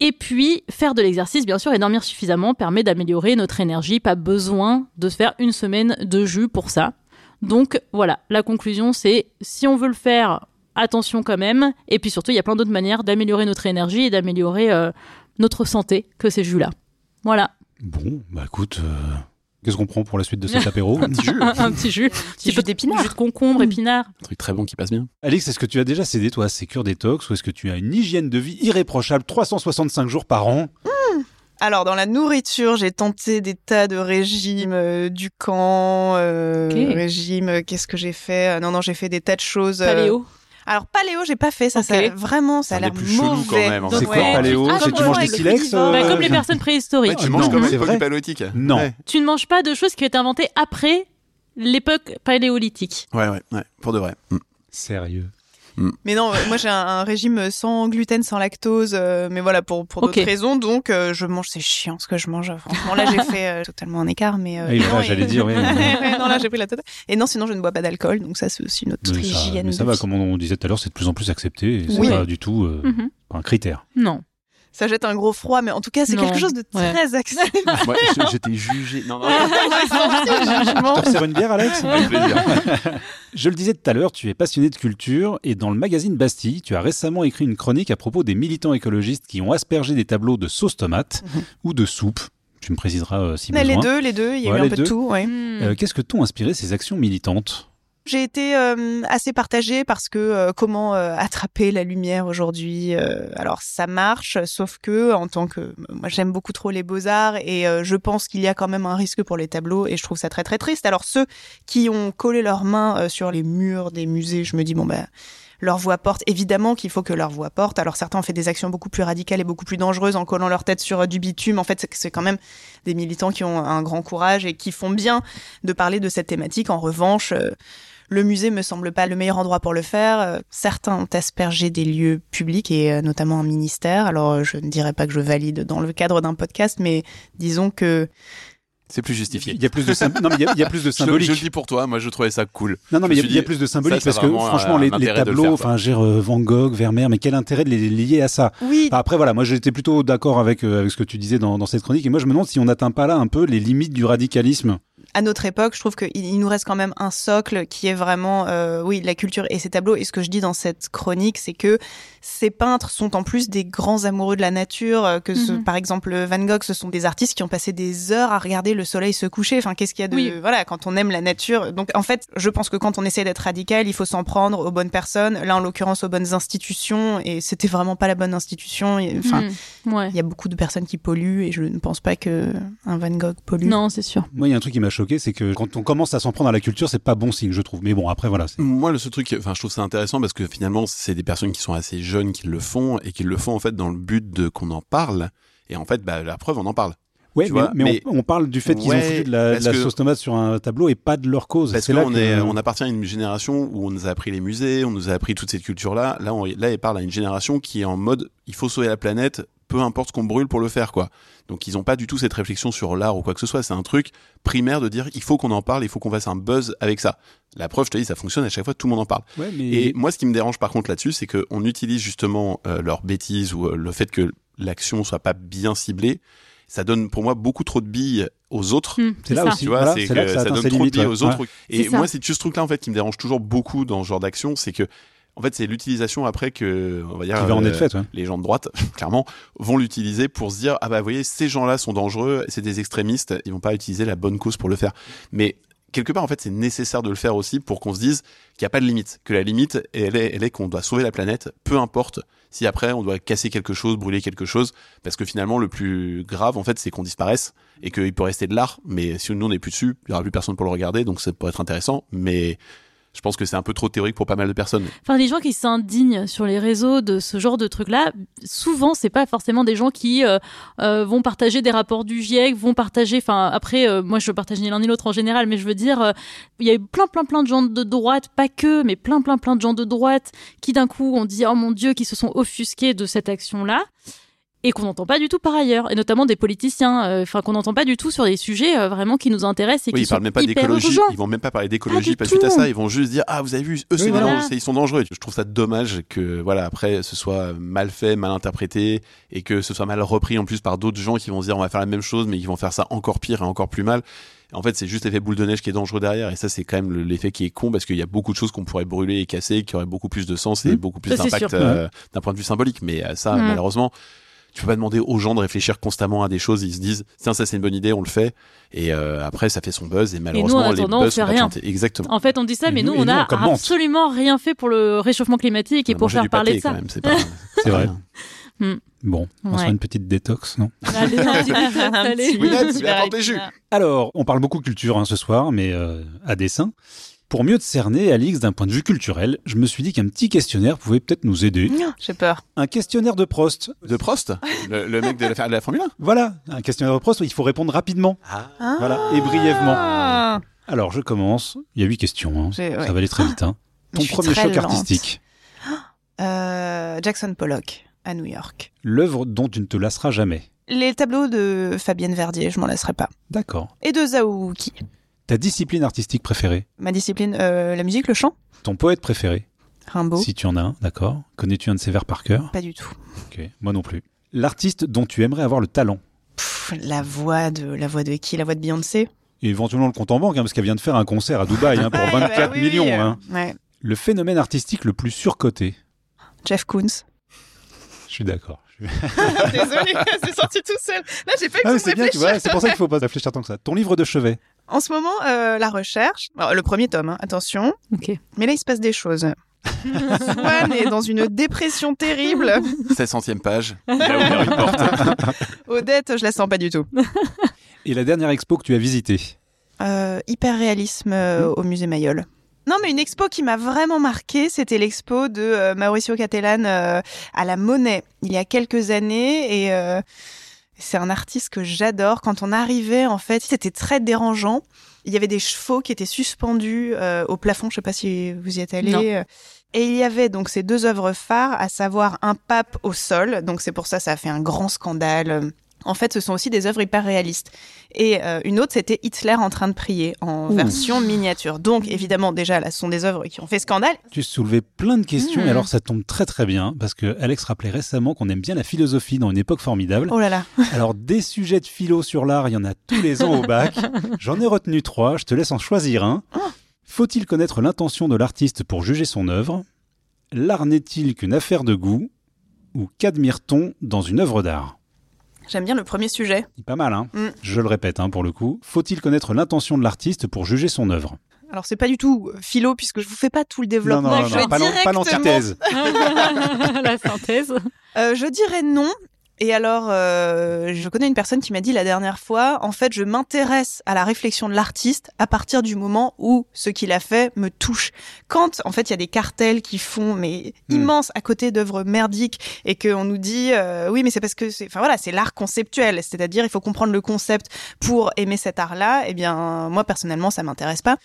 Et puis, faire de l'exercice, bien sûr, et dormir suffisamment permet d'améliorer notre énergie. Pas besoin de se faire une semaine de jus pour ça. Donc, voilà, la conclusion, c'est si on veut le faire, attention quand même. Et puis surtout, il y a plein d'autres manières d'améliorer notre énergie et d'améliorer... Euh, notre santé que ces jus-là. Voilà. Bon, bah écoute, euh, qu'est-ce qu'on prend pour la suite de cet apéro ? Un petit jus. Un petit jus. Un petit jus d'épinards. Un jus de concombre, épinards. Un truc très bon qui passe bien. Alix, est-ce que tu as déjà cédé, toi, à ces cures détox ou est-ce que tu as une hygiène de vie irréprochable trois cent soixante-cinq jours par an ? mmh. Alors, dans la nourriture, j'ai tenté des tas de régimes euh, du camp, euh, okay. régimes, euh, qu'est-ce que j'ai fait ? Non, non, j'ai fait des tas de choses. Euh... Paléo. Alors, paléo, j'ai pas fait ça. Okay. ça vraiment, ça, ça a l'air plus mauvais. Quand même, hein. C'est quoi, ouais. paléo ah, C'est tu manges des silex euh... bah, comme les personnes préhistoriques. Bah, tu manges non, comme les produits paléolithiques. Non. Ouais. Tu ne manges pas de choses qui ont été inventées après l'époque paléolithique. Ouais, ouais, ouais. Pour de vrai. Mm. Sérieux. Mm. Mais non, moi j'ai un, un régime sans gluten, sans lactose, euh, mais voilà, pour, pour d'autres okay. raisons. Donc, euh, je mange, c'est chiant ce que je mange. Franchement, là j'ai fait euh, totalement un écart. Mais, euh, ah, il non, là, et... j'allais dire, oui. non, là j'ai pris la totale. Et non, sinon je ne bois pas d'alcool, donc ça c'est aussi une autre mais hygiène. Ça, mais ça va, comme on disait tout à l'heure, c'est de plus en plus accepté. Et c'est oui. pas du tout euh, mm-hmm. pas un critère. Non. Ça jette un gros froid, mais en tout cas, c'est non. quelque chose de très ouais. axé. Moi, j'étais jugé. Non, non, non. Tu te resserres une bière, Alex ? Avec plaisir. Je le disais tout à l'heure, tu es passionné de culture et dans le magazine Bastille, tu as récemment écrit une chronique à propos des militants écologistes qui ont aspergé des tableaux de sauce tomate ou de soupe. Tu me préciseras euh, si Mais besoin. Les deux, les deux, il y a ouais, eu un peu deux. de tout. Ouais. Euh, qu'est-ce que t'ont inspiré ces actions militantes ? J'ai été euh, assez partagée parce que euh, comment euh, attraper la lumière aujourd'hui euh, alors ça marche, sauf que en tant que moi j'aime beaucoup trop les beaux-arts et euh, je pense qu'il y a quand même un risque pour les tableaux et je trouve ça très très triste. Alors ceux qui ont collé leurs mains euh, sur les murs des musées, je me dis bon ben bah, leur voix porte. Évidemment qu'il faut que leur voix porte. Alors certains ont fait des actions beaucoup plus radicales et beaucoup plus dangereuses en collant leur tête sur du bitume. En fait, c'est quand même des militants qui ont un grand courage et qui font bien de parler de cette thématique. En revanche, le musée me semble pas le meilleur endroit pour le faire. Certains ont aspergé des lieux publics et notamment un ministère. Alors je ne dirais pas que je valide dans le cadre d'un podcast, mais disons que... C'est plus justifié. Il y a plus de sym- non mais il y a, il y a plus de symbolique. Je, je le dis pour toi, moi je trouvais ça cool. Non non mais il y, dit, il y a plus de symbolique ça, ça parce que franchement les, les tableaux, enfin j'ai euh, Van Gogh, Vermeer, mais quel intérêt de les lier à ça ? Oui. Enfin, après voilà, moi j'étais plutôt d'accord avec euh, avec ce que tu disais dans dans cette chronique et moi je me demande si on n'atteint pas là un peu les limites du radicalisme. À notre époque, je trouve qu'il nous reste quand même un socle qui est vraiment, euh, oui, la culture et ses tableaux. Et ce que je dis dans cette chronique, c'est que ces peintres sont en plus des grands amoureux de la nature. Que ce, mm-hmm. Par exemple, Van Gogh, ce sont des artistes qui ont passé des heures à regarder le soleil se coucher. Enfin, qu'est-ce qu'il y a de, oui. voilà, quand on aime la nature. Donc, en fait, je pense que quand on essaie d'être radical, il faut s'en prendre aux bonnes personnes. Là, en l'occurrence, aux bonnes institutions. Et c'était vraiment pas la bonne institution. Enfin, mm, ouais. il y a beaucoup de personnes qui polluent et je ne pense pas que un Van Gogh pollue. Non, c'est sûr. Moi, il y a un truc qui m'a choqué, c'est que quand on commence à s'en prendre à la culture, c'est pas bon signe, je trouve. Mais bon, après, voilà. C'est... Moi, le, ce truc, enfin, je trouve ça intéressant parce que finalement, c'est des personnes qui sont assez jeunes qui le font et qui le font en fait dans le but de qu'on en parle. Et en fait, bah, la preuve, on en parle. Ouais, mais, mais, mais on, on parle du fait qu'ils ouais, ont foutu de la, de la sauce tomate sur un tableau et pas de leur cause. Parce c'est que là qu'on que... est, on appartient à une génération où on nous a appris les musées, on nous a appris toute cette culture-là. Là, on, là, ils parlent à une génération qui est en mode, il faut sauver la planète, peu importe ce qu'on brûle pour le faire, quoi. Donc, ils ont pas du tout cette réflexion sur l'art ou quoi que ce soit. C'est un truc primaire de dire, il faut qu'on en parle, il faut qu'on fasse un buzz avec ça. La preuve, je te dis, ça fonctionne à chaque fois, tout le monde en parle. Ouais, mais... Et moi, ce qui me dérange par contre là-dessus, c'est qu'on utilise justement euh, leur bêtise ou euh, le fait que l'action soit pas bien ciblée. Ça donne pour moi beaucoup trop de billes aux autres. Mmh, c'est, c'est là ça. Aussi, tu vois, voilà, c'est, c'est que ça, ça donne trop limites, de billes ouais. aux autres. Ouais. Et c'est moi, ça. c'est juste ce truc-là, en fait, qui me dérange toujours beaucoup dans ce genre d'action, c'est que, en fait, c'est l'utilisation après que, on va dire, va euh, fait, ouais. les gens de droite, clairement, vont l'utiliser pour se dire, ah bah, vous voyez, ces gens-là sont dangereux, c'est des extrémistes, ils vont pas utiliser la bonne cause pour le faire. Mais, quelque part, en fait, c'est nécessaire de le faire aussi pour qu'on se dise qu'il n'y a pas de limite, que la limite, elle est, elle est qu'on doit sauver la planète, peu importe si après on doit casser quelque chose, brûler quelque chose, parce que finalement, le plus grave, en fait, c'est qu'on disparaisse et qu'il peut rester de l'art, mais si nous, on n'est plus dessus, il n'y aura plus personne pour le regarder, donc ça pourrait être intéressant, mais... Je pense que c'est un peu trop théorique pour pas mal de personnes. Enfin, les gens qui s'indignent sur les réseaux de ce genre de trucs-là, souvent, c'est pas forcément des gens qui euh, euh, vont partager des rapports du GIEC, vont partager... Enfin, après, euh, moi, je partage ni l'un ni l'autre en général, mais je veux dire, il euh, y a eu plein, plein, plein de gens de droite, pas que, mais plein, plein, plein de gens de droite qui, d'un coup, ont dit « Oh mon Dieu », qui se sont offusqués de cette action-là. Et qu'on n'entend pas du tout par ailleurs, et notamment des politiciens, enfin euh, qu'on n'entend pas du tout sur des sujets euh, vraiment qui nous intéressent et oui, qui sont hyper urgents. Oui, ils parlent même pas d'écologie, ils vont même pas parler d'écologie, pas, pas suite à ça, ils vont juste dire ah vous avez vu, eux c'est oui, voilà. ils sont dangereux. Je trouve ça dommage que voilà après ce soit mal fait, mal interprété et que ce soit mal repris en plus par d'autres gens qui vont se dire on va faire la même chose mais qui vont faire ça encore pire et encore plus mal. En fait, c'est juste l'effet boule de neige qui est dangereux derrière. Et ça, c'est quand même l'effet qui est con parce qu'il y a beaucoup de choses qu'on pourrait brûler et casser qui auraient beaucoup plus de sens et mmh. beaucoup plus ça, d'impact euh, d'un point de vue symbolique. Mais ça, mmh. malheureusement, tu peux pas demander aux gens de réfléchir constamment à des choses. Ils se disent, tiens, ça, c'est une bonne idée, on le fait. Et euh, après, ça fait son buzz. Et malheureusement, et nous, les buzz sont pas chantés. Exactement. En fait, on dit ça, mais et nous, nous on n'a absolument rien fait pour le réchauffement climatique et pour faire parler de ça. Quand même, c'est, pas... c'est vrai. Mmh. Bon, on ouais. se fait une petite détox, non ? Allez, allez, allez. Oui, là, tu apportes les jus. Alors, on parle beaucoup culture hein, ce soir, mais euh, à dessein. Pour mieux te cerner, Alix, d'un point de vue culturel, je me suis dit qu'un petit questionnaire pouvait peut-être nous aider. J'ai peur. Un questionnaire de Prost. De Prost ? le, le mec de la, de la Formule un ? Voilà, un questionnaire de Prost où il faut répondre rapidement. Ah. Voilà, et brièvement. Ah. Alors, je commence. Il y a huit questions, hein. ouais. ça va aller très vite. Hein. Ah. Ton premier choc lente. artistique ? euh, Jackson Pollock. À New York. L'œuvre dont tu ne te lasseras jamais. Les tableaux de Fabienne Verdier, je m'en lasserai pas. D'accord. Et de Zaouki. Ta discipline artistique préférée ? Ma discipline, euh, la musique, le chant. Ton poète préféré ? Rimbaud. Si tu en as un, d'accord. Connais-tu un de ses vers par cœur ? Pas du tout. Ok, moi non plus. L'artiste dont tu aimerais avoir le talent ? Pff, la voix de la voix de qui ? La voix de Beyoncé. et éventuellement le compte en banque, hein, parce qu'elle vient de faire un concert à Dubaï hein, pour ouais, vingt-quatre ouais, oui, millions. Oui, euh, hein. ouais. Le phénomène artistique le plus surcoté. Jeff Koons. Je suis d'accord. Désolée, c'est sorti tout seul. Là, j'ai pas eu ah, c'est bien, tu vois, c'est pour ça qu'il faut pas réfléchir tant que ça. Ton livre de chevet. En ce moment, euh, la recherche. Alors, le premier tome, hein, attention. Okay. Mais là, il se passe des choses. Swan est dans une dépression terrible. seize centième page. Il a ouvert une porte. Odette, je la sens pas du tout. Et la dernière expo que tu as visitée euh, Hyper réalisme euh, mmh. au musée Mayol. Non, mais une expo qui m'a vraiment marquée, c'était l'expo de euh, Maurizio Cattelan euh, à la Monnaie, il y a quelques années. Et euh, c'est un artiste que j'adore. Quand on arrivait, en fait, c'était très dérangeant. Il y avait des chevaux qui étaient suspendus euh, au plafond, je ne sais pas si vous y êtes allés. Non. Et il y avait donc ces deux œuvres phares, à savoir un pape au sol. Donc c'est pour ça que ça a fait un grand scandale. En fait, ce sont aussi des œuvres hyper réalistes. Et euh, une autre, c'était Hitler en train de prier, en Ouh. version miniature. Donc, évidemment, déjà, là, ce sont des œuvres qui ont fait scandale. Tu soulevais plein de questions, mmh. alors ça tombe très très bien, parce que Alex rappelait récemment qu'on aime bien la philosophie dans une époque formidable. Oh là là. Alors, des sujets de philo sur l'art, il y en a tous les ans au bac. J'en ai retenu trois, je te laisse en choisir un. Oh. Faut-il connaître l'intention de l'artiste pour juger son œuvre ? L'art n'est-il qu'une affaire de goût ? Ou qu'admire-t-on dans une œuvre d'art ? J'aime bien le premier sujet. Pas mal, hein. Mm. Je le répète, hein, pour le coup. Faut-il connaître l'intention de l'artiste pour juger son œuvre ? Alors, c'est pas du tout philo, puisque je vous fais pas tout le développement. Non, non, non, je non, pas, directement... pas l'antithèse. La synthèse. Euh, je dirais non. Et alors, euh, je connais une personne qui m'a dit la dernière fois, en fait, je m'intéresse à la réflexion de l'artiste à partir du moment où ce qu'il a fait me touche. Quand, en fait, il y a des cartels qui font mais mmh. immenses à côté d'œuvres merdiques et qu'on nous dit euh, oui, mais c'est parce que c'est, enfin voilà, c'est l'art conceptuel, c'est-à-dire il faut comprendre le concept pour aimer cet art-là. Eh bien, moi personnellement, ça m'intéresse pas.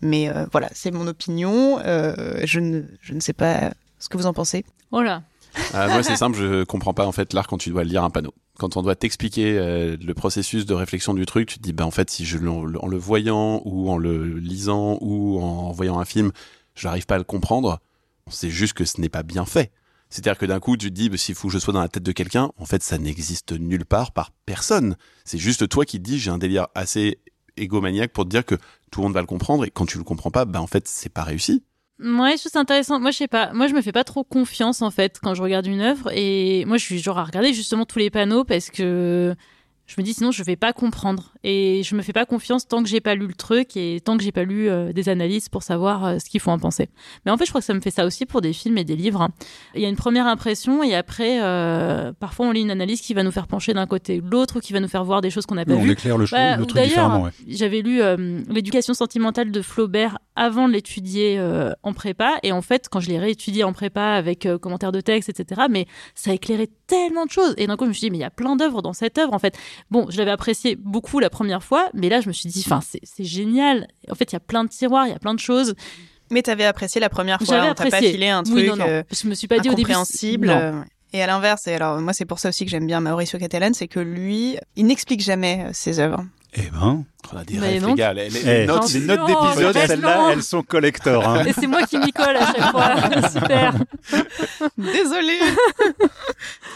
Mais euh, voilà, c'est mon opinion. Euh, je ne, je ne sais pas ce que vous en pensez. Voilà. Euh, moi, c'est simple, je comprends pas en fait l'art quand tu dois lire un panneau. Quand on doit t'expliquer euh, le processus de réflexion du truc, tu te dis bah en fait si je en, en le voyant ou en le lisant ou en voyant un film, je n'arrive pas à le comprendre. C'est juste que ce n'est pas bien fait. C'est-à-dire que d'un coup, tu te dis bah, s'il faut que je sois dans la tête de quelqu'un, en fait ça n'existe nulle part par personne. C'est juste toi qui te dis j'ai un délire assez égomaniaque pour te dire que tout le monde va le comprendre et quand tu le comprends pas, bah en fait c'est pas réussi. Ouais, je trouve ça intéressant. Moi, je sais pas. Moi, je me fais pas trop confiance, en fait, quand je regarde une œuvre. Et moi, je suis genre à regarder justement tous les panneaux parce que je me dis sinon, je vais pas comprendre. Et je me fais pas confiance tant que j'ai pas lu le truc et tant que j'ai pas lu euh, des analyses pour savoir euh, ce qu'il faut en penser. Mais en fait, je crois que ça me fait ça aussi pour des films et des livres. Il y a une première impression et après, euh, parfois, on lit une analyse qui va nous faire pencher d'un côté ou de l'autre ou qui va nous faire voir des choses qu'on n'a pas vues. On éclaire le, bah, le truc différemment, ouais. J'avais lu euh, L'éducation sentimentale de Flaubert avant de l'étudier euh, en prépa. Et en fait, quand je l'ai réétudié en prépa avec euh, commentaires de texte, et cetera, mais ça éclairait tellement de choses. Et d'un coup, je me suis dit, mais il y a plein d'œuvres dans cette œuvre, en fait. Bon, je l'avais apprécié beaucoup la première fois, mais là, je me suis dit, enfin, c'est, c'est génial. En fait, il y a plein de tiroirs, il y a plein de choses. Mais t'avais apprécié la première fois. J'avais on apprécié. T'a pas filé un truc oui, non, non. Euh, je me suis pas dit au début, incompréhensible. Non. Et à l'inverse, et alors, moi, c'est pour ça aussi que j'aime bien Maurizio Cattelan, c'est que lui, il n'explique jamais ses œuvres. Eh ben, on a des bah rêves, les gars. Les, les, hey, notes, les notes d'épisode, celles-là, elles sont collector. Hein. Et c'est moi qui m'y colle à chaque fois. Super. Désolée.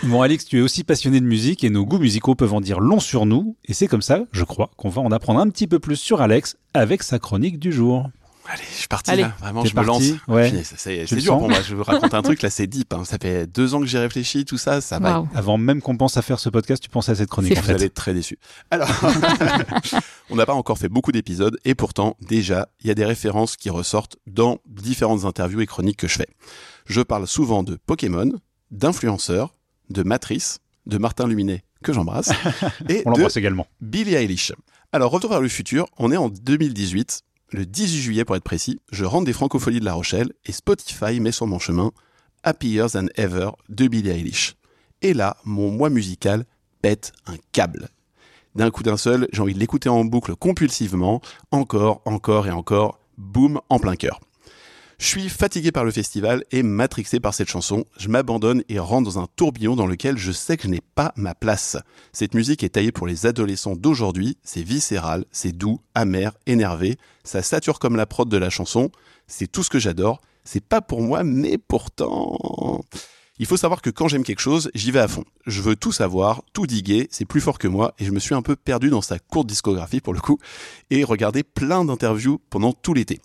Bon, Alix, tu es aussi passionnée de musique et nos goûts musicaux peuvent en dire long sur nous. Et c'est comme ça, je crois, qu'on va en apprendre un petit peu plus sur Alex avec sa chronique du jour. Allez, je suis parti Allez, là. Vraiment, je parti, me lance. Ouais. Puis, ça, c'est c'est dur pour moi. Je vous raconte un truc là, c'est deep. Hein. Ça fait deux ans que j'ai réfléchi, tout ça. Ça va. Wow. Avant même qu'on pense à faire ce podcast, tu pensais à cette chronique. En fait. Vous allez être très déçus. Alors, on n'a pas encore fait beaucoup d'épisodes et pourtant, déjà, il y a des références qui ressortent dans différentes interviews et chroniques que je fais. Je parle souvent de Pokémon, d'influenceurs, de Matrice, de Martin Luminet, que j'embrasse, et on l'embrasse de également. Billie Eilish. Alors, retour vers le futur. On est en deux mille dix-huit. Le dix-huit juillet, pour être précis, je rentre des Francopholies de La Rochelle et Spotify met sur mon chemin « Happier Than Ever » de Billie Eilish. Et là, mon moi musical pète un câble. D'un coup d'un seul, j'ai envie de l'écouter en boucle compulsivement, encore, encore et encore, boum, en plein cœur. Je suis fatigué par le festival et matrixé par cette chanson. Je m'abandonne et rentre dans un tourbillon dans lequel je sais que je n'ai pas ma place. Cette musique est taillée pour les adolescents d'aujourd'hui. C'est viscéral, c'est doux, amer, énervé. Ça sature comme la prod de la chanson. C'est tout ce que j'adore. C'est pas pour moi, mais pourtant... Il faut savoir que quand j'aime quelque chose, j'y vais à fond. Je veux tout savoir, tout diguer, c'est plus fort que moi et je me suis un peu perdu dans sa courte discographie pour le coup et regardé plein d'interviews pendant tout l'été.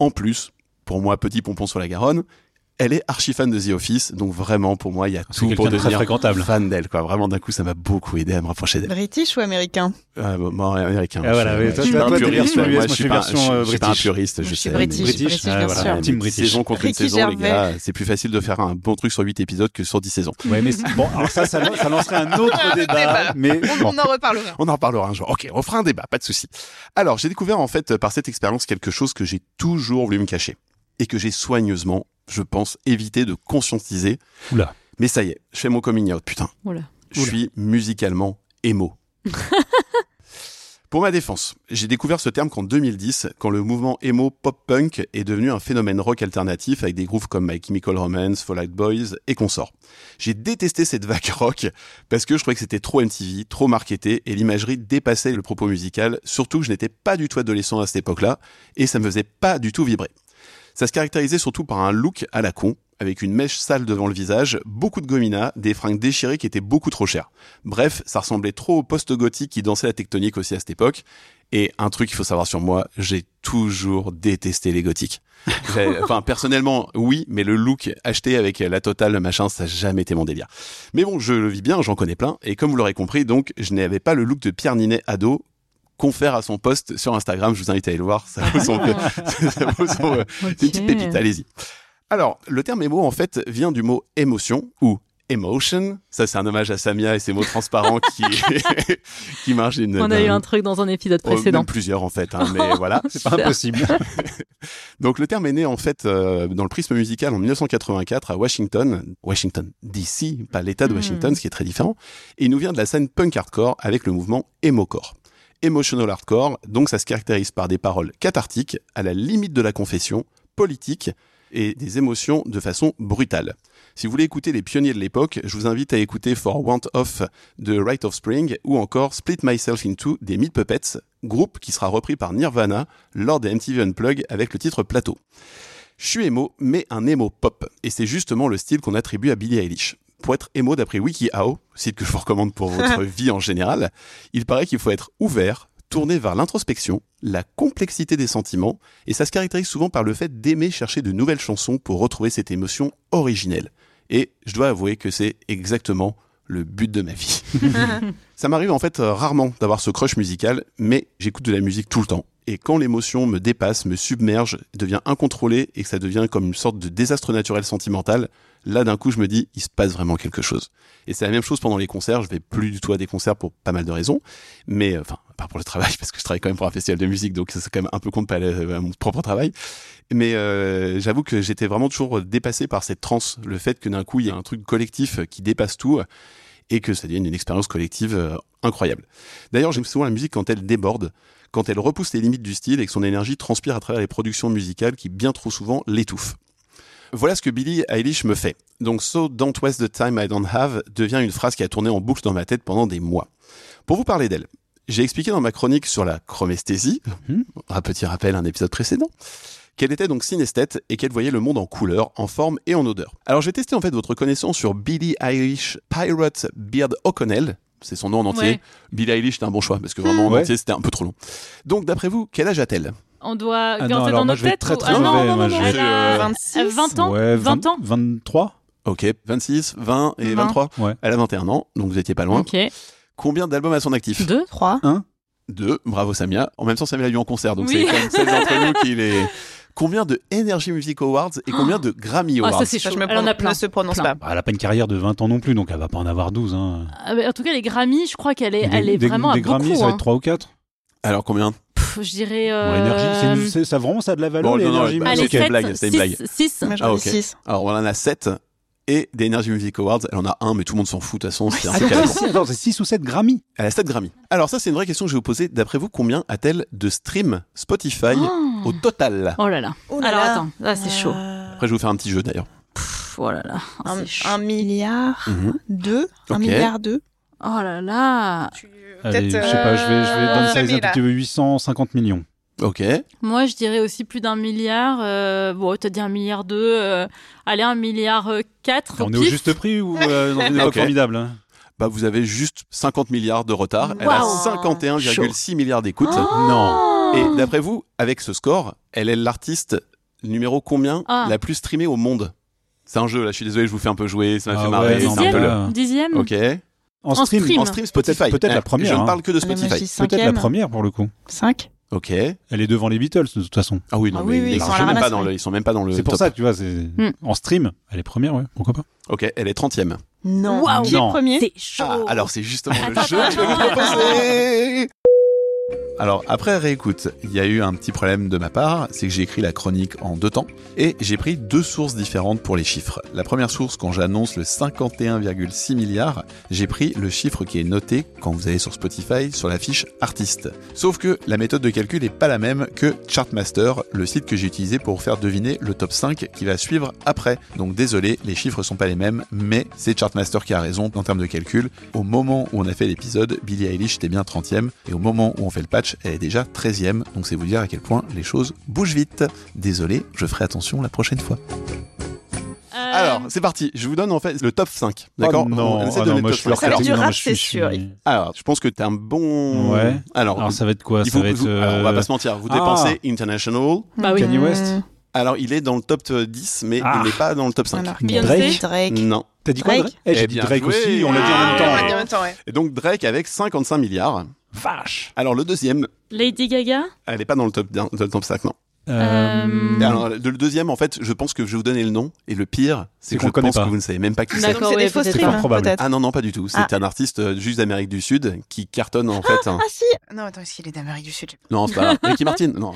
En plus, pour moi, petit pompon sur la Garonne, elle est archi fan de The Office, donc vraiment pour moi il y a c'est tout pour devenir fréquentable. Fan d'elle quoi. Vraiment d'un coup ça m'a beaucoup aidé à me rapprocher d'elle. British ou américain ? euh, bon, bon, américain. Ah, voilà, je, oui, toi, je suis pas un puriste, moi, moi je suis pas, je, je suis pas un puriste, je, je suis british. British, ah, voilà, bien sûr. British. Saison contre une saison les gars, c'est plus facile de faire un bon truc sur huit épisodes que sur dix saisons. Ouais mais bon alors ça ça, ça lancerait un autre débat, mais on en reparlera. On en reparlera un jour. OK, on fera un débat, pas de souci. Alors, j'ai découvert en fait par cette expérience quelque chose que j'ai toujours voulu me cacher et que j'ai soigneusement je pense éviter de conscientiser. Oula. Mais ça y est, je fais mon coming out, putain. Oula. Je suis musicalement émo. Pour ma défense, j'ai découvert ce terme qu'en deux mille dix, quand le mouvement émo pop-punk est devenu un phénomène rock alternatif avec des groupes comme My Chemical Romance, Fall Out Boys et consorts. J'ai détesté cette vague rock parce que je trouvais que c'était trop M T V, trop marketé et l'imagerie dépassait le propos musical, surtout que je n'étais pas du tout adolescent à cette époque-là et ça me faisait pas du tout vibrer. Ça se caractérisait surtout par un look à la con, avec une mèche sale devant le visage, beaucoup de gominas, des fringues déchirées qui étaient beaucoup trop chères. Bref, ça ressemblait trop au post-gothique qui dansait la tectonique aussi à cette époque. Et un truc qu'il faut savoir sur moi, j'ai toujours détesté les gothiques. Enfin, personnellement, oui, mais le look acheté avec la totale, machin, ça n'a jamais été mon délire. Mais bon, je le vis bien, j'en connais plein. Et comme vous l'aurez compris, donc, je n'avais pas le look de Pierre Ninet ado, confère à son post sur Instagram, je vous invite à aller le voir, ça vaut son, ça vaut son okay. C'est une petite pépite, allez-y. Alors, le terme émo, en fait, vient du mot émotion ou emotion. Ça, c'est un hommage à Samia et ses mots transparents qui, qui marchent. Une, On a un, eu un truc dans un épisode précédent. Même plusieurs, en fait, hein, mais voilà, c'est pas impossible. Donc, le terme est né, en fait, euh, dans le prisme musical en dix-neuf cent quatre-vingt-quatre à Washington, Washington D C, pas l'État de Washington, mm. ce qui est très différent. Et il nous vient de la scène punk hardcore avec le mouvement émocore. Emotional hardcore, donc ça se caractérise par des paroles cathartiques, à la limite de la confession, politiques et des émotions de façon brutale. Si vous voulez écouter les pionniers de l'époque, je vous invite à écouter For Want Of de Rite of Spring ou encore Split Myself Into des Meat Puppets, groupe qui sera repris par Nirvana lors des M T V Unplugged avec le titre Plateau. Je suis émo, mais un émo pop, et c'est justement le style qu'on attribue à Billie Eilish. Pour être émo d'après WikiHow, site que je vous recommande pour votre vie en général, il paraît qu'il faut être ouvert, tourné vers l'introspection, la complexité des sentiments, et ça se caractérise souvent par le fait d'aimer chercher de nouvelles chansons pour retrouver cette émotion originelle. Et je dois avouer que c'est exactement le but de ma vie. Ça m'arrive en fait euh, rarement d'avoir ce crush musical, mais j'écoute de la musique tout le temps. Et quand l'émotion me dépasse, me submerge, devient incontrôlée et que ça devient comme une sorte de désastre naturel sentimental, là d'un coup je me dis, il se passe vraiment quelque chose. Et c'est la même chose pendant les concerts, je vais plus du tout à des concerts pour pas mal de raisons, mais enfin, à part pour le travail, parce que je travaille quand même pour un festival de musique, donc ça c'est quand même un peu contre à mon propre travail. Mais euh, j'avoue que j'étais vraiment toujours dépassé par cette transe, le fait que d'un coup il y a un truc collectif qui dépasse tout, et que ça devienne une expérience collective euh, incroyable. D'ailleurs, j'aime souvent la musique quand elle déborde, quand elle repousse les limites du style et que son énergie transpire à travers les productions musicales qui bien trop souvent l'étouffent. Voilà ce que Billie Eilish me fait. Donc « So don't waste the time I don't have » devient une phrase qui a tourné en boucle dans ma tête pendant des mois. Pour vous parler d'elle, j'ai expliqué dans ma chronique sur la chromesthésie, mm-hmm. un petit rappel à un épisode précédent, qu'elle était donc synesthète et qu'elle voyait le monde en couleur, en forme et en odeur. Alors j'ai testé en fait votre connaissance sur Billie Eilish Pirate Baird O'Connell, c'est son nom en entier. Ouais. Billie Eilish, c'était un bon choix parce que vraiment en ouais. entier c'était un peu trop long. Donc d'après vous, quel âge a-t-elle ? On doit ah garder dans notre tête. Très, très ah non, non, non, non, non, non. Elle a vingt-six vingt ans ouais, vingt ans vingt-trois Ok, vingt-six, vingt et vingt. vingt-trois Ouais. Elle a vingt et un ans, donc vous étiez pas loin. Ok. Combien d'albums à son actif ? Deux, trois. Un, deux. Bravo Samia. En même temps, Samia l'a eu en concert, donc oui. c'est comme celle d'entre nous qui les... Combien de Energy Music Awards et combien de Grammy Awards ? Ah, ça c'est chaud. Je me prononce, elle en a plein. Ne se prononce plein. Pas. Bah, elle n'a pas une carrière de vingt ans non plus, donc elle ne va pas en avoir douze. Hein. Euh, en tout cas, les Grammy, je crois qu'elle est, des, elle est des, vraiment des à Grammy, beaucoup. Des Grammy, ça hein. va être trois ou quatre Alors combien ? Pff, je dirais... Euh... Bon, énergie, c'est une, c'est, ça vraiment, ça a de la valeur, bon, les Energy Music Awards. Allez, sept, blague, c'est une blague. six Ah, ok. six Alors on en a sept Et des Energy Music Awards, elle en a un, mais tout le monde s'en fout de toute façon. C'est un ah, c'est six ou sept Grammy. Elle a sept Grammy. Alors ça, c'est une vraie question que je vais vous poser. D'après vous, combien a-t-elle de streams Spotify oh. au total ? Oh là là. Oh là. Alors là. Attends, là c'est euh... chaud. Après, je vais vous faire un petit jeu d'ailleurs. Pff, oh là là. Oh, un, un milliard mm-hmm. deux. Okay. Un milliard deux. Oh là là. Tu... Allez, euh... je sais pas, je vais, je vais dans le size un petit peu huit cent cinquante millions. Ok. Moi, je dirais aussi plus d'un milliard. Euh, bon, t'as dit un milliard deux. Euh, allez, un milliard quatre. On est au juste prix ou euh, dans une époque okay. formidable hein. Bah, vous avez juste cinquante milliards de retard. Wow. Elle a cinquante et un virgule six milliards d'écoutes. Oh non. Et d'après vous, avec ce score, elle est l'artiste numéro combien ah. la plus streamée au monde? C'est un jeu, là. Je suis désolé, je vous fais un peu jouer. Ça m'a ah fait marrer. Ouais, dixième, un peu le... dixième. Ok. En, en stream, stream. En stream Spotify. Peut-être euh, la première. Je hein. ne parle que de Spotify. Peut-être la première pour le coup. Cinq. Ok. Elle est devant les Beatles de toute façon. Ah oui, non, ah oui, mais oui, ils, ils, sont même pas dans le, ils sont même pas dans le. C'est pour top. Ça, tu vois. C'est... Mm. En stream, elle est première, ouais. Pourquoi pas? Ok, elle est trentième. Non. Wow, qui est premier? C'est chaud. Ah, alors c'est justement le jeu que je vais vous proposer. Alors après réécoute, il y a eu un petit problème de ma part, c'est que j'ai écrit la chronique en deux temps et j'ai pris deux sources différentes pour les chiffres. La première source, quand j'annonce le cinquante et un virgule six milliards, j'ai pris le chiffre qui est noté quand vous allez sur Spotify sur la fiche artiste. Sauf que la méthode de calcul n'est pas la même que Chartmaster, le site que j'ai utilisé pour faire deviner le top cinq qui va suivre après. Donc désolé, les chiffres sont pas les mêmes, mais c'est Chartmaster qui a raison en termes de calcul. Au moment où on a fait l'épisode, Billie Eilish était bien trentième et au moment où on fait le patch, elle est déjà treizième, donc c'est vous dire à quel point les choses bougent vite. Désolé, je ferai attention la prochaine fois. Euh... Alors, c'est parti. Je vous donne en fait le top cinq. D'accord? Oh non, on essaie de donner le top cinq. Alors, du rap, c'est sûr. Alors, je pense que t'es un bon. Ouais. Alors, alors ça va être quoi? Ça va être. Euh... Alors, on va pas se mentir. Vous ah. dépensez International. Bah oui. Kanye West. Alors, il est dans le top dix, mais ah. il n'est pas dans le top cinq. Alors, Drake. Drake. Non. T'as dit quoi? Drake. Eh, j'ai dit Drake aussi. On l'a dit en même temps. On l'a dit en même temps, ouais. Et donc Drake avec cinquante-cinq milliards. Vache. Alors le deuxième. Lady Gaga. Elle n'est pas dans le top dans le top cinq, non. Euh... Alors, le deuxième, en fait, je pense que je vais vous donner le nom. Et le pire, c'est, c'est que je pense pas. Que vous ne savez même pas qui c'est. D'accord, c'est des faux streams, peut-être. Ah non, non, pas du tout. C'est ah. un artiste juste d'Amérique du Sud qui cartonne en ah, fait. Ah, un... ah si. Non, attends, est-ce qu'il est d'Amérique du Sud? Non, c'est pas. Ricky Martin. Non.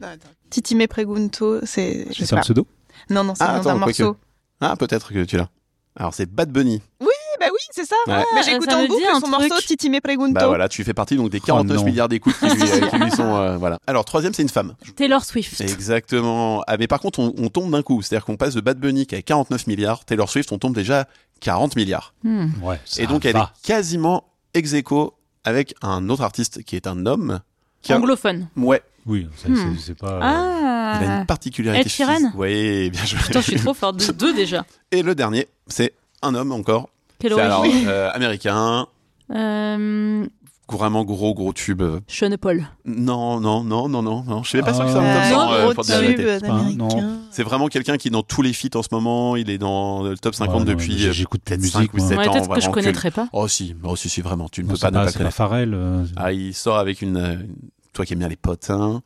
non Titi Me Pregunto, c'est. Je sais pas. Un pseudo? Non, non, c'est ah, un attends, morceau. Que... Ah, peut-être que tu l'as. Alors c'est Bad Bunny. Oui. Bah oui, c'est ça. Ouais. Mais j'écoute en boucle son morceau Titi Me Pregunto. Bah voilà, tu fais partie donc des quarante-neuf oh milliards d'écoutes qui, lui, qui lui sont euh, voilà. Alors troisième, c'est une femme. Taylor Swift. Exactement. Ah mais par contre, on, on tombe d'un coup, c'est-à-dire qu'on passe de Bad Bunny qui a quarante-neuf milliards, Taylor Swift, on tombe déjà à quarante milliards. Hmm. Ouais. Ça et donc va. Elle est quasiment ex aequo avec un autre artiste qui est un homme. Qui a... Anglophone. Ouais. Oui, c'est, hmm. c'est, c'est pas. Ah. Il a une particularité. Ed Sheeran. Oui, bien joué. Putain, je suis trop forte de deux déjà. Et le dernier, c'est un homme encore. Quelle origine? Alors, euh, américain. Euh... Vraiment gros, gros tube. Sean Paul. Non, non, non, non, non. non. Je suis même pas sûr que ça me top euh, gros euh, tube américain. C'est vraiment quelqu'un qui est dans tous les feats en ce moment. Il est dans le top cinquante ouais, depuis ouais, j'écoute peut-être musique, cinq ou sept ouais, ans. Peut-être que je connaîtrais pas. Oh si, oh, si, si, vraiment. Tu ne non, peux pas ne pas connaître. C'est la Pharrell. Euh... Ah, il sort avec une... une... Toi qui aimes bien les potins.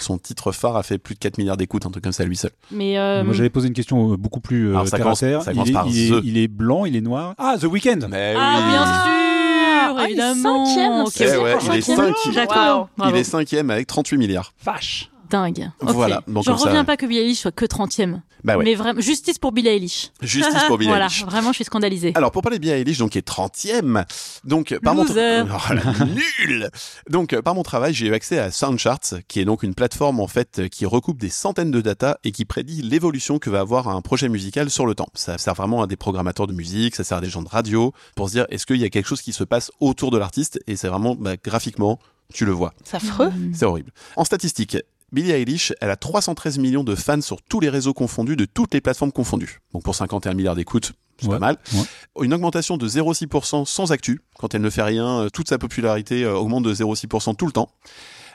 Son titre phare a fait plus de quatre milliards d'écoutes, un truc comme ça, lui seul. Mais euh... moi, j'avais posé une question beaucoup plus euh, terre à terre. Il est, il, est, il est blanc, il est noir. Ah, The Weeknd. Mais ah, oui. bien sûr, ah, évidemment. Il est cinquième. Okay. Eh ouais, il est cinquième. D'accord. Bravo. Il est cinquième avec trente-huit milliards. Vache. Dingue. Okay. Voilà. Bon, je reviens ça... pas que Billie Eilish soit que trentième. Bah ouais. Mais vraiment, justice pour Billie Eilish. Justice pour Billie voilà, Eilish. Vraiment, je suis scandalisée. Alors, pour parler de Billie Eilish, donc, qui est trentième. Donc, par Loser. Mon, tra... oh, nul. Donc, par mon travail, j'ai eu accès à Soundcharts, qui est donc une plateforme, en fait, qui recoupe des centaines de data et qui prédit l'évolution que va avoir un projet musical sur le temps. Ça sert vraiment à des programmateurs de musique, ça sert à des gens de radio pour se dire, est-ce qu'il y a quelque chose qui se passe autour de l'artiste? Et c'est vraiment, bah, graphiquement, tu le vois. C'est affreux. C'est horrible. En statistique, Billie Eilish, elle a trois cent treize millions de fans sur tous les réseaux confondus, de toutes les plateformes confondues. Donc pour cinquante et un milliards d'écoutes, c'est ouais, pas mal. Ouais. Une augmentation de zéro virgule six pour cent sans actu. Quand elle ne fait rien, toute sa popularité augmente de zéro virgule six pour cent tout le temps.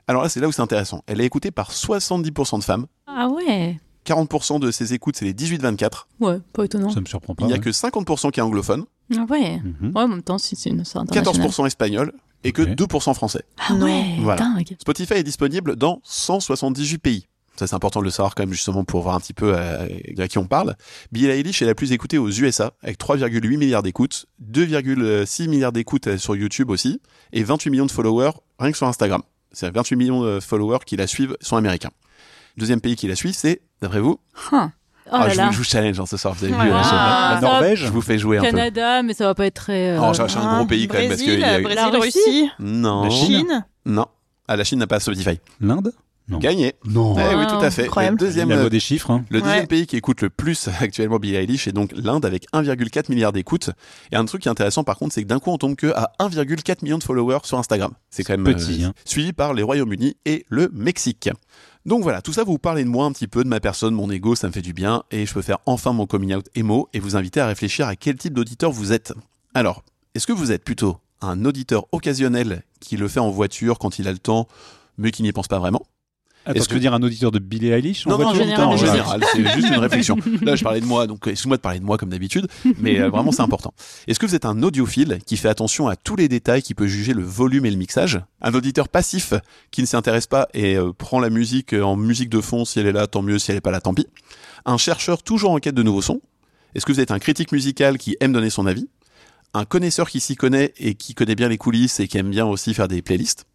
Alors là, c'est là où c'est intéressant. Elle est écoutée par soixante-dix pour cent de femmes. Ah ouais. quarante pour cent de ses écoutes, c'est les dix-huit vingt-quatre. Ouais, pas étonnant. Ça me surprend pas. Il n'y a ouais. que cinquante pour cent qui est anglophone. Ah ouais. Mm-hmm. Ouais, en même temps, c'est, c'est une sorte internationale. quatorze pour cent espagnol. Et que okay. deux pour cent français. Ah ouais, voilà. Dingue. Spotify est disponible dans cent soixante-dix-huit pays. Ça, c'est important de le savoir quand même, justement, pour voir un petit peu à, à qui on parle. Billie Eilish est la plus écoutée aux U S A, avec trois virgule huit milliards d'écoutes, deux virgule six milliards d'écoutes sur YouTube aussi, et vingt-huit millions de followers rien que sur Instagram. C'est vingt-huit millions de followers qui la suivent sont américains. Deuxième pays qui la suit, c'est, d'après vous huh. Oh ah, là je, là. Vous, je vous challenge hein, ce soir, vous avez vu ah, la Norvège, je vous fais jouer un Canada, peu. Canada, mais ça va pas être très... Euh... Non, je cherche un ah, gros pays quand même. Brésil, parce que Brésil, il y a... Brésil, la Russie, Russie. Non. La Chine. Non. Ah, la Chine n'a pas Spotify. L'Inde Non. Gagné. Non. Eh oui, tout à fait. Incroyable. Le deuxième, la loi des chiffres, hein. Le deuxième ouais. pays qui écoute le plus actuellement Billie Eilish est donc l'Inde avec un virgule quatre milliard d'écoutes. Et un truc qui est intéressant par contre, c'est que d'un coup on tombe que à un virgule quatre million de followers sur Instagram. C'est, c'est quand même petit, euh, hein. Suivi par les Royaumes-Unis et le Mexique. Donc voilà, tout ça vous parlez de moi un petit peu, de ma personne, mon ego, ça me fait du bien et je peux faire enfin mon coming out émo et vous inviter à réfléchir à quel type d'auditeur vous êtes. Alors, est-ce que vous êtes plutôt un auditeur occasionnel qui le fait en voiture quand il a le temps mais qui n'y pense pas vraiment? Attends, est-ce que tu veux dire un auditeur de Billie Eilish? Non, non, en général, en général c'est juste une réflexion. Là, je parlais de moi, donc excuse-moi de parler de moi comme d'habitude, mais euh, vraiment, c'est important. Est-ce que vous êtes un audiophile qui fait attention à tous les détails, qui peut juger le volume et le mixage? Un auditeur passif qui ne s'intéresse pas et euh, prend la musique euh, en musique de fond, si elle est là, tant mieux, si elle n'est pas là, tant pis. Un chercheur toujours en quête de nouveaux sons? Est-ce que vous êtes un critique musical qui aime donner son avis? Un connaisseur qui s'y connaît et qui connaît bien les coulisses et qui aime bien aussi faire des playlists?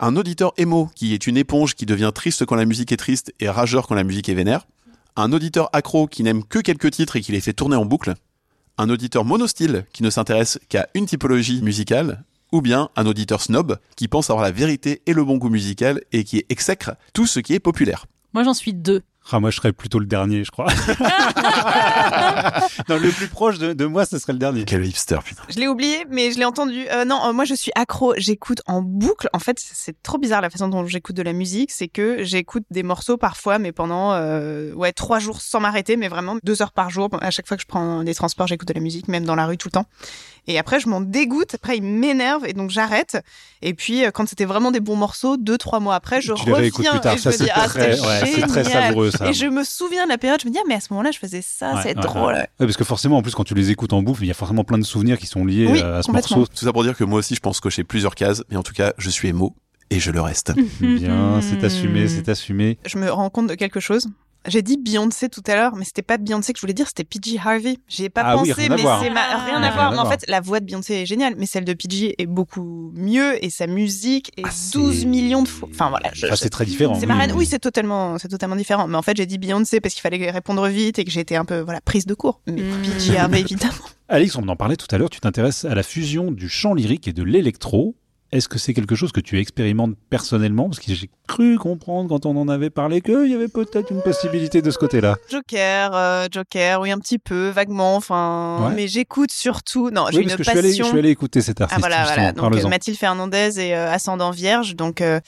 Un auditeur émo qui est une éponge qui devient triste quand la musique est triste et rageur quand la musique est vénère. Un auditeur accro qui n'aime que quelques titres et qui les fait tourner en boucle. Un auditeur monostyle qui ne s'intéresse qu'à une typologie musicale. Ou bien un auditeur snob qui pense avoir la vérité et le bon goût musical et qui exècre tout ce qui est populaire. Moi j'en suis deux. Ah, moi, je serais plutôt le dernier, je crois. Non, le plus proche de, de moi, ce serait le dernier. Quel hipster, putain. Je l'ai oublié, mais je l'ai entendu. Euh, non, euh, moi, je suis accro. J'écoute en boucle. En fait, c'est trop bizarre la façon dont j'écoute de la musique. C'est que j'écoute des morceaux parfois, mais pendant euh, ouais trois jours sans m'arrêter, mais vraiment deux heures par jour. À chaque fois que je prends des transports, j'écoute de la musique, même dans la rue, tout le temps. Et après, je m'en dégoûte. Après, il m'énerve et donc j'arrête. Et puis, quand c'était vraiment des bons morceaux, deux, trois mois après, je tu reviens plus tard. Et je ça, me c'est dis, ah, très, c'est, ouais, c'est très savoureux, ça. Et je me souviens de la période, je me dis, ah, mais à ce moment-là, je faisais ça, ouais, c'est ouais, drôle. Ouais. Ouais, parce que forcément, en plus, quand tu les écoutes en bouffe, il y a forcément plein de souvenirs qui sont liés oui, à ce morceau. Tout ça pour dire que moi aussi, je pense cocher plusieurs cases, mais en tout cas, je suis émo et je le reste. Bien, c'est assumé, c'est assumé. Je me rends compte de quelque chose. J'ai dit Beyoncé tout à l'heure, mais c'était pas Beyoncé que je voulais dire, c'était P G Harvey. J'ai pas ah pensé, oui, mais c'est ma... rien, ah, à, rien à voir. Mais en fait, la voix de Beyoncé est géniale, mais celle de P G est beaucoup mieux et sa musique est ah, douze millions de fois. Enfin voilà, je... ah, c'est très différent. C'est ma reine. Oui, c'est totalement, c'est totalement différent. Mais en fait, j'ai dit Beyoncé parce qu'il fallait répondre vite et que j'étais un peu voilà prise de court. Mais mmh. P G Harvey évidemment. Alix, on en parlait tout à l'heure. Tu t'intéresses à la fusion du chant lyrique et de l'électro. Est-ce que c'est quelque chose que tu expérimentes personnellement? Parce que j'ai cru comprendre quand on en avait parlé qu'il y avait peut-être une possibilité de ce côté-là. Joker, euh, Joker, oui un petit peu, vaguement, enfin, ouais. Mais j'écoute surtout. Non, oui, j'ai une passion. Je suis, allé, je suis allé écouter cet artiste. Ah voilà, voilà. Donc parle-en. Mathilde Fernandez est euh, ascendant vierge, donc. Euh,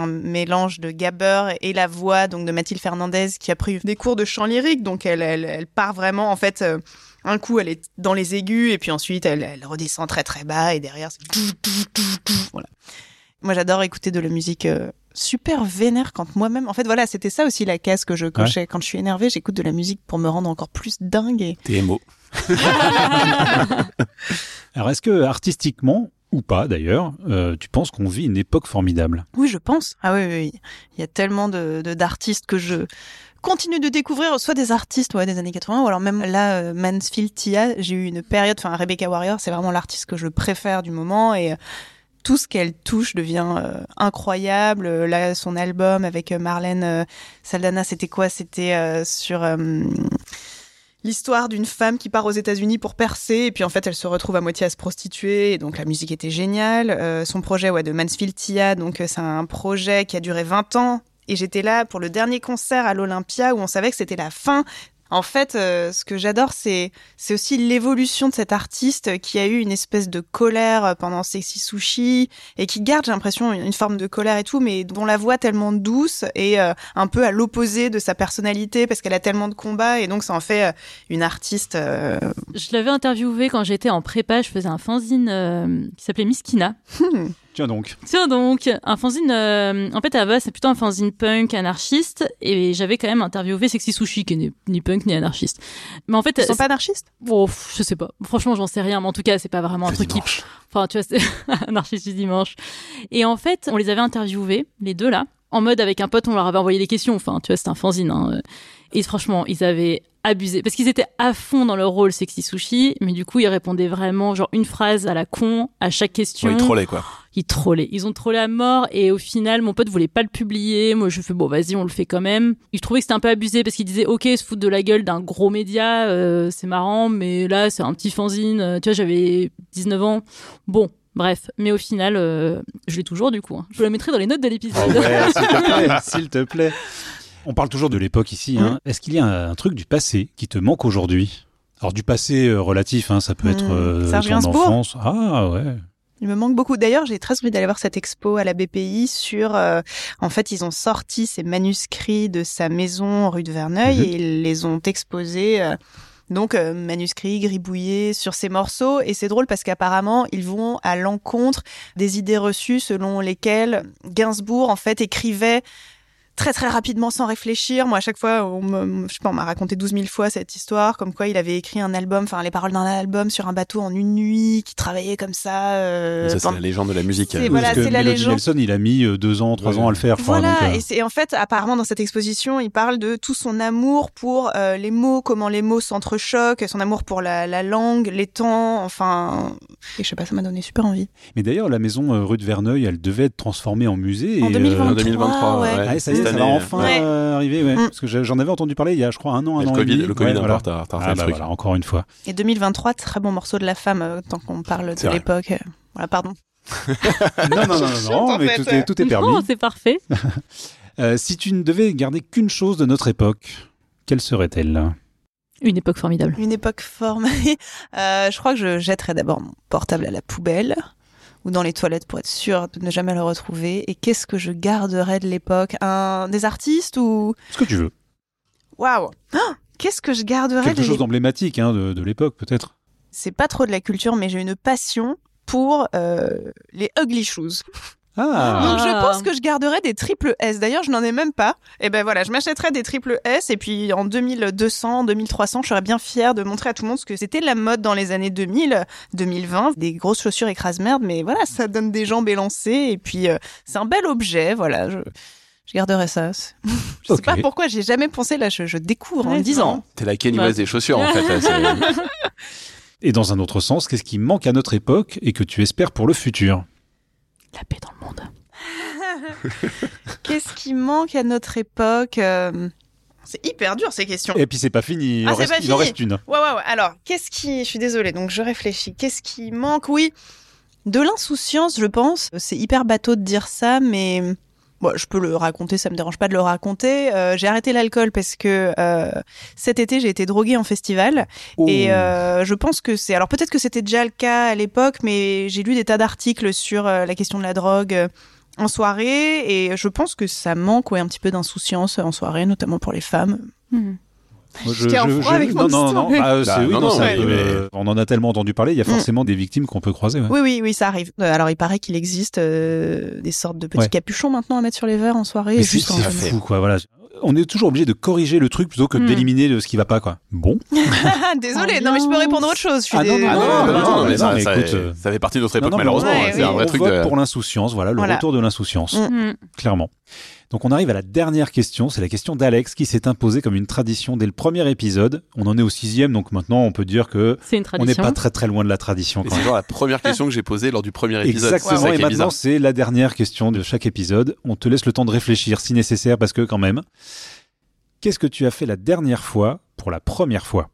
un mélange de gabber et la voix donc de Mathilde Fernandez qui a pris des cours de chant lyrique, donc elle, elle, elle part vraiment en fait euh, un coup elle est dans les aigus et puis ensuite elle, elle redescend très très bas et derrière c'est voilà. Moi j'adore écouter de la musique euh, super vénère quand moi-même en fait voilà c'était ça aussi la case que je cochais ouais. Quand je suis énervée j'écoute de la musique pour me rendre encore plus dingue et... T'es émo. Alors est-ce que artistiquement ou pas d'ailleurs, euh, tu penses qu'on vit une époque formidable? Oui, je pense. Ah oui, oui, oui. Il y a tellement de, de d'artistes que je continue de découvrir, soit des artistes ouais, des années quatre-vingts, ou alors même là, euh, Mansfield Tia, j'ai eu une période, enfin Rebecca Warrior, c'est vraiment l'artiste que je préfère du moment, et euh, tout ce qu'elle touche devient euh, incroyable. Là, son album avec Marlène euh, Saldana, c'était quoi? C'était euh, sur... Euh, l'histoire d'une femme qui part aux États-Unis pour percer et puis en fait elle se retrouve à moitié à se prostituer et donc la musique était géniale. Euh, son projet ouais de Mansfield Tia, donc c'est un projet qui a duré vingt ans et j'étais là pour le dernier concert à l'Olympia où on savait que c'était la fin. En fait, euh, ce que j'adore, c'est, c'est aussi l'évolution de cet artiste qui a eu une espèce de colère pendant Sexy Sushi et qui garde, j'ai l'impression, une forme de colère et tout, mais dont la voix tellement douce et euh, un peu à l'opposé de sa personnalité parce qu'elle a tellement de combats et donc ça en fait euh, une artiste. Euh... Je l'avais interviewée quand j'étais en prépa, je faisais un fanzine euh, qui s'appelait Miskina. Hmm. Tiens donc. Tiens donc, un fanzine, euh, en fait à la base c'est plutôt un fanzine punk anarchiste et j'avais quand même interviewé Sexy Sushi qui n'est ni punk ni anarchiste. Mais en fait, ils sont c'est... pas anarchistes ? Oh, je sais pas. Franchement, j'en sais rien, mais en tout cas, c'est pas vraiment un le truc dimanche. Qui... Enfin, tu vois, c'est anarchiste du dimanche. Et en fait, on les avait interviewés, les deux là, en mode avec un pote, on leur avait envoyé des questions. Enfin, tu vois, c'était un fanzine. Hein. Et franchement, ils avaient... abusé parce qu'ils étaient à fond dans leur rôle Sexy Sushi, mais du coup ils répondaient vraiment genre une phrase à la con à chaque question. Ouais, ils trollaient quoi. Ils trollaient, ils ont trollé à mort et au final mon pote voulait pas le publier. Moi je fais bon vas-y on le fait quand même. Ils trouvaient que c'était un peu abusé parce qu'ils disaient ok ils se foutent de la gueule d'un gros média, euh, c'est marrant mais là c'est un petit fanzine. Tu vois j'avais dix-neuf ans. Bon. Bref, mais au final, euh, je l'ai toujours du coup. Hein. Je vous la mettrai dans les notes de l'épisode. Oh ouais, s'il te plaît, s'il te plaît. On parle toujours de l'époque ici. Hein. Mmh. Est-ce qu'il y a un, un truc du passé qui te manque aujourd'hui ? Alors du passé euh, relatif, hein, ça peut être euh, mmh, son enfance. Ah ouais. Il me manque beaucoup. D'ailleurs, j'ai très envie d'aller voir cette expo à la B P I sur... Euh, en fait, ils ont sorti ces manuscrits de sa maison rue de Verneuil mmh. et ils les ont exposés... Euh, Donc, euh, manuscrits gribouillés sur ces morceaux. Et c'est drôle parce qu'apparemment, ils vont à l'encontre des idées reçues selon lesquelles Gainsbourg, en fait, écrivait très, très rapidement sans réfléchir. Moi, à chaque fois, on, me, je sais pas, on m'a raconté douze mille fois cette histoire, comme quoi il avait écrit un album, enfin, les paroles d'un album sur un bateau en une nuit, qui travaillait comme ça. Euh, ça, c'est la légende de la musique. C'est, oui, voilà, c'est la légende. Nelson, il a mis deux ans, trois ouais. ans à le faire. Voilà, donc, euh... et, c'est, et en fait, apparemment, dans cette exposition, il parle de tout son amour pour euh, les mots, comment les mots s'entrechoquent, son amour pour la, la langue, les temps, enfin... Et je sais pas, ça m'a donné super envie. Mais d'ailleurs, la maison euh, rue de Verneuil, elle devait être transformée en musée. En et, deux mille vingt-trois, euh, deux mille vingt-trois, ouais. ouais. ouais ça y est, ça va enfin ouais. euh, arriver, ouais. mm. parce que j'en avais entendu parler il y a, je crois, un an, un an et demi. Le Covid, encore, t'as retardé le truc. Encore une fois. Et deux mille vingt-trois, très bon morceau de La Femme, euh, tant qu'on parle c'est de vrai. L'époque. Euh, voilà, pardon. non, non, non, non, non, non mais tout est, tout est permis. Non, c'est parfait. euh, si tu ne devais garder qu'une chose de notre époque, quelle serait-elle ? Une époque formidable. Une époque formidable. euh, je crois que je jetterais d'abord mon portable à la poubelle. Ou dans les toilettes pour être sûr de ne jamais le retrouver. Et qu'est-ce que je garderais de l'époque ? Un... Des artistes ou... Ce que tu veux. Waouh ! Qu'est-ce que je garderais Quelque de chose l'é... d'emblématique hein, de, de l'époque, peut-être. C'est pas trop de la culture, mais j'ai une passion pour euh, les ugly shoes. Ah. Donc je pense que je garderais des triple S. D'ailleurs, je n'en ai même pas. Et ben voilà, je m'achèterais des triple S et puis en deux mille deux cents, deux mille trois cents, je serais bien fière de montrer à tout le monde ce que c'était la mode dans les années deux mille, deux mille vingt, des grosses chaussures écrase-merde, mais voilà, ça donne des jambes élancées et puis euh, c'est un bel objet, voilà, je je garderais ça. Je sais okay. pas pourquoi j'ai jamais pensé là, je, je découvre ouais, en me disant. T'es la Kanye West des chaussures en fait. Là, et dans un autre sens, qu'est-ce qui manque à notre époque et que tu espères pour le futur ? La paix dans le monde. Qu'est-ce qui manque à notre époque ? euh... C'est hyper dur ces questions. Et puis c'est pas fini, ah, il, c'est reste, pas il fini. en reste une. Ouais, ouais, ouais. Alors, qu'est-ce qui... Je suis désolée, donc je réfléchis. Qu'est-ce qui manque ? Oui, de l'insouciance, je pense. C'est hyper bateau de dire ça, mais... Bon, je peux le raconter, ça me dérange pas de le raconter. Euh, j'ai arrêté l'alcool parce que euh, cet été j'ai été droguée en festival oh. et euh, je pense que c'est. Alors peut-être que c'était déjà le cas à l'époque, mais j'ai lu des tas d'articles sur euh, la question de la drogue euh, en soirée et je pense que ça manque ouais un petit peu d'insouciance en soirée, notamment pour les femmes. Mmh. Moi, je, J'étais en froid je, avec je... mon non, non, non. Ah, bah, oui, non, non, ça, ouais. euh, on en a tellement entendu parler, il y a forcément mm. des victimes qu'on peut croiser. Ouais. Oui, oui, oui, ça arrive. Alors, il paraît qu'il existe euh, des sortes de petits ouais. capuchons maintenant à mettre sur les verres en soirée. Mais juste c'est, en c'est fou, quoi. Voilà. On est toujours obligé de corriger le truc plutôt que mm. d'éliminer ce qui va pas, quoi. Bon. Désolée, non, mais je peux répondre à autre chose. Je suis ah, des... non, non, ah, non, non, non, non, mais ça, mais ça, écoute, euh... ça fait partie de notre époque, non, non, malheureusement. Ouais, c'est oui. un vrai on truc de... pour l'insouciance, voilà, le voilà. retour de l'insouciance, mm-hmm. clairement. Donc, on arrive à la dernière question. C'est la question d'Alex qui s'est imposée comme une tradition dès le premier épisode. On en est au sixième, donc maintenant, on peut dire que on n'est pas très, très loin de la tradition. Quand c'est genre la première question que j'ai posée lors du premier épisode. Exactement. Wow. Et maintenant, bizarre. C'est la dernière question de chaque épisode. On te laisse le temps de réfléchir si nécessaire, parce que quand même. Qu'est-ce que tu as fait la dernière fois pour la première fois ?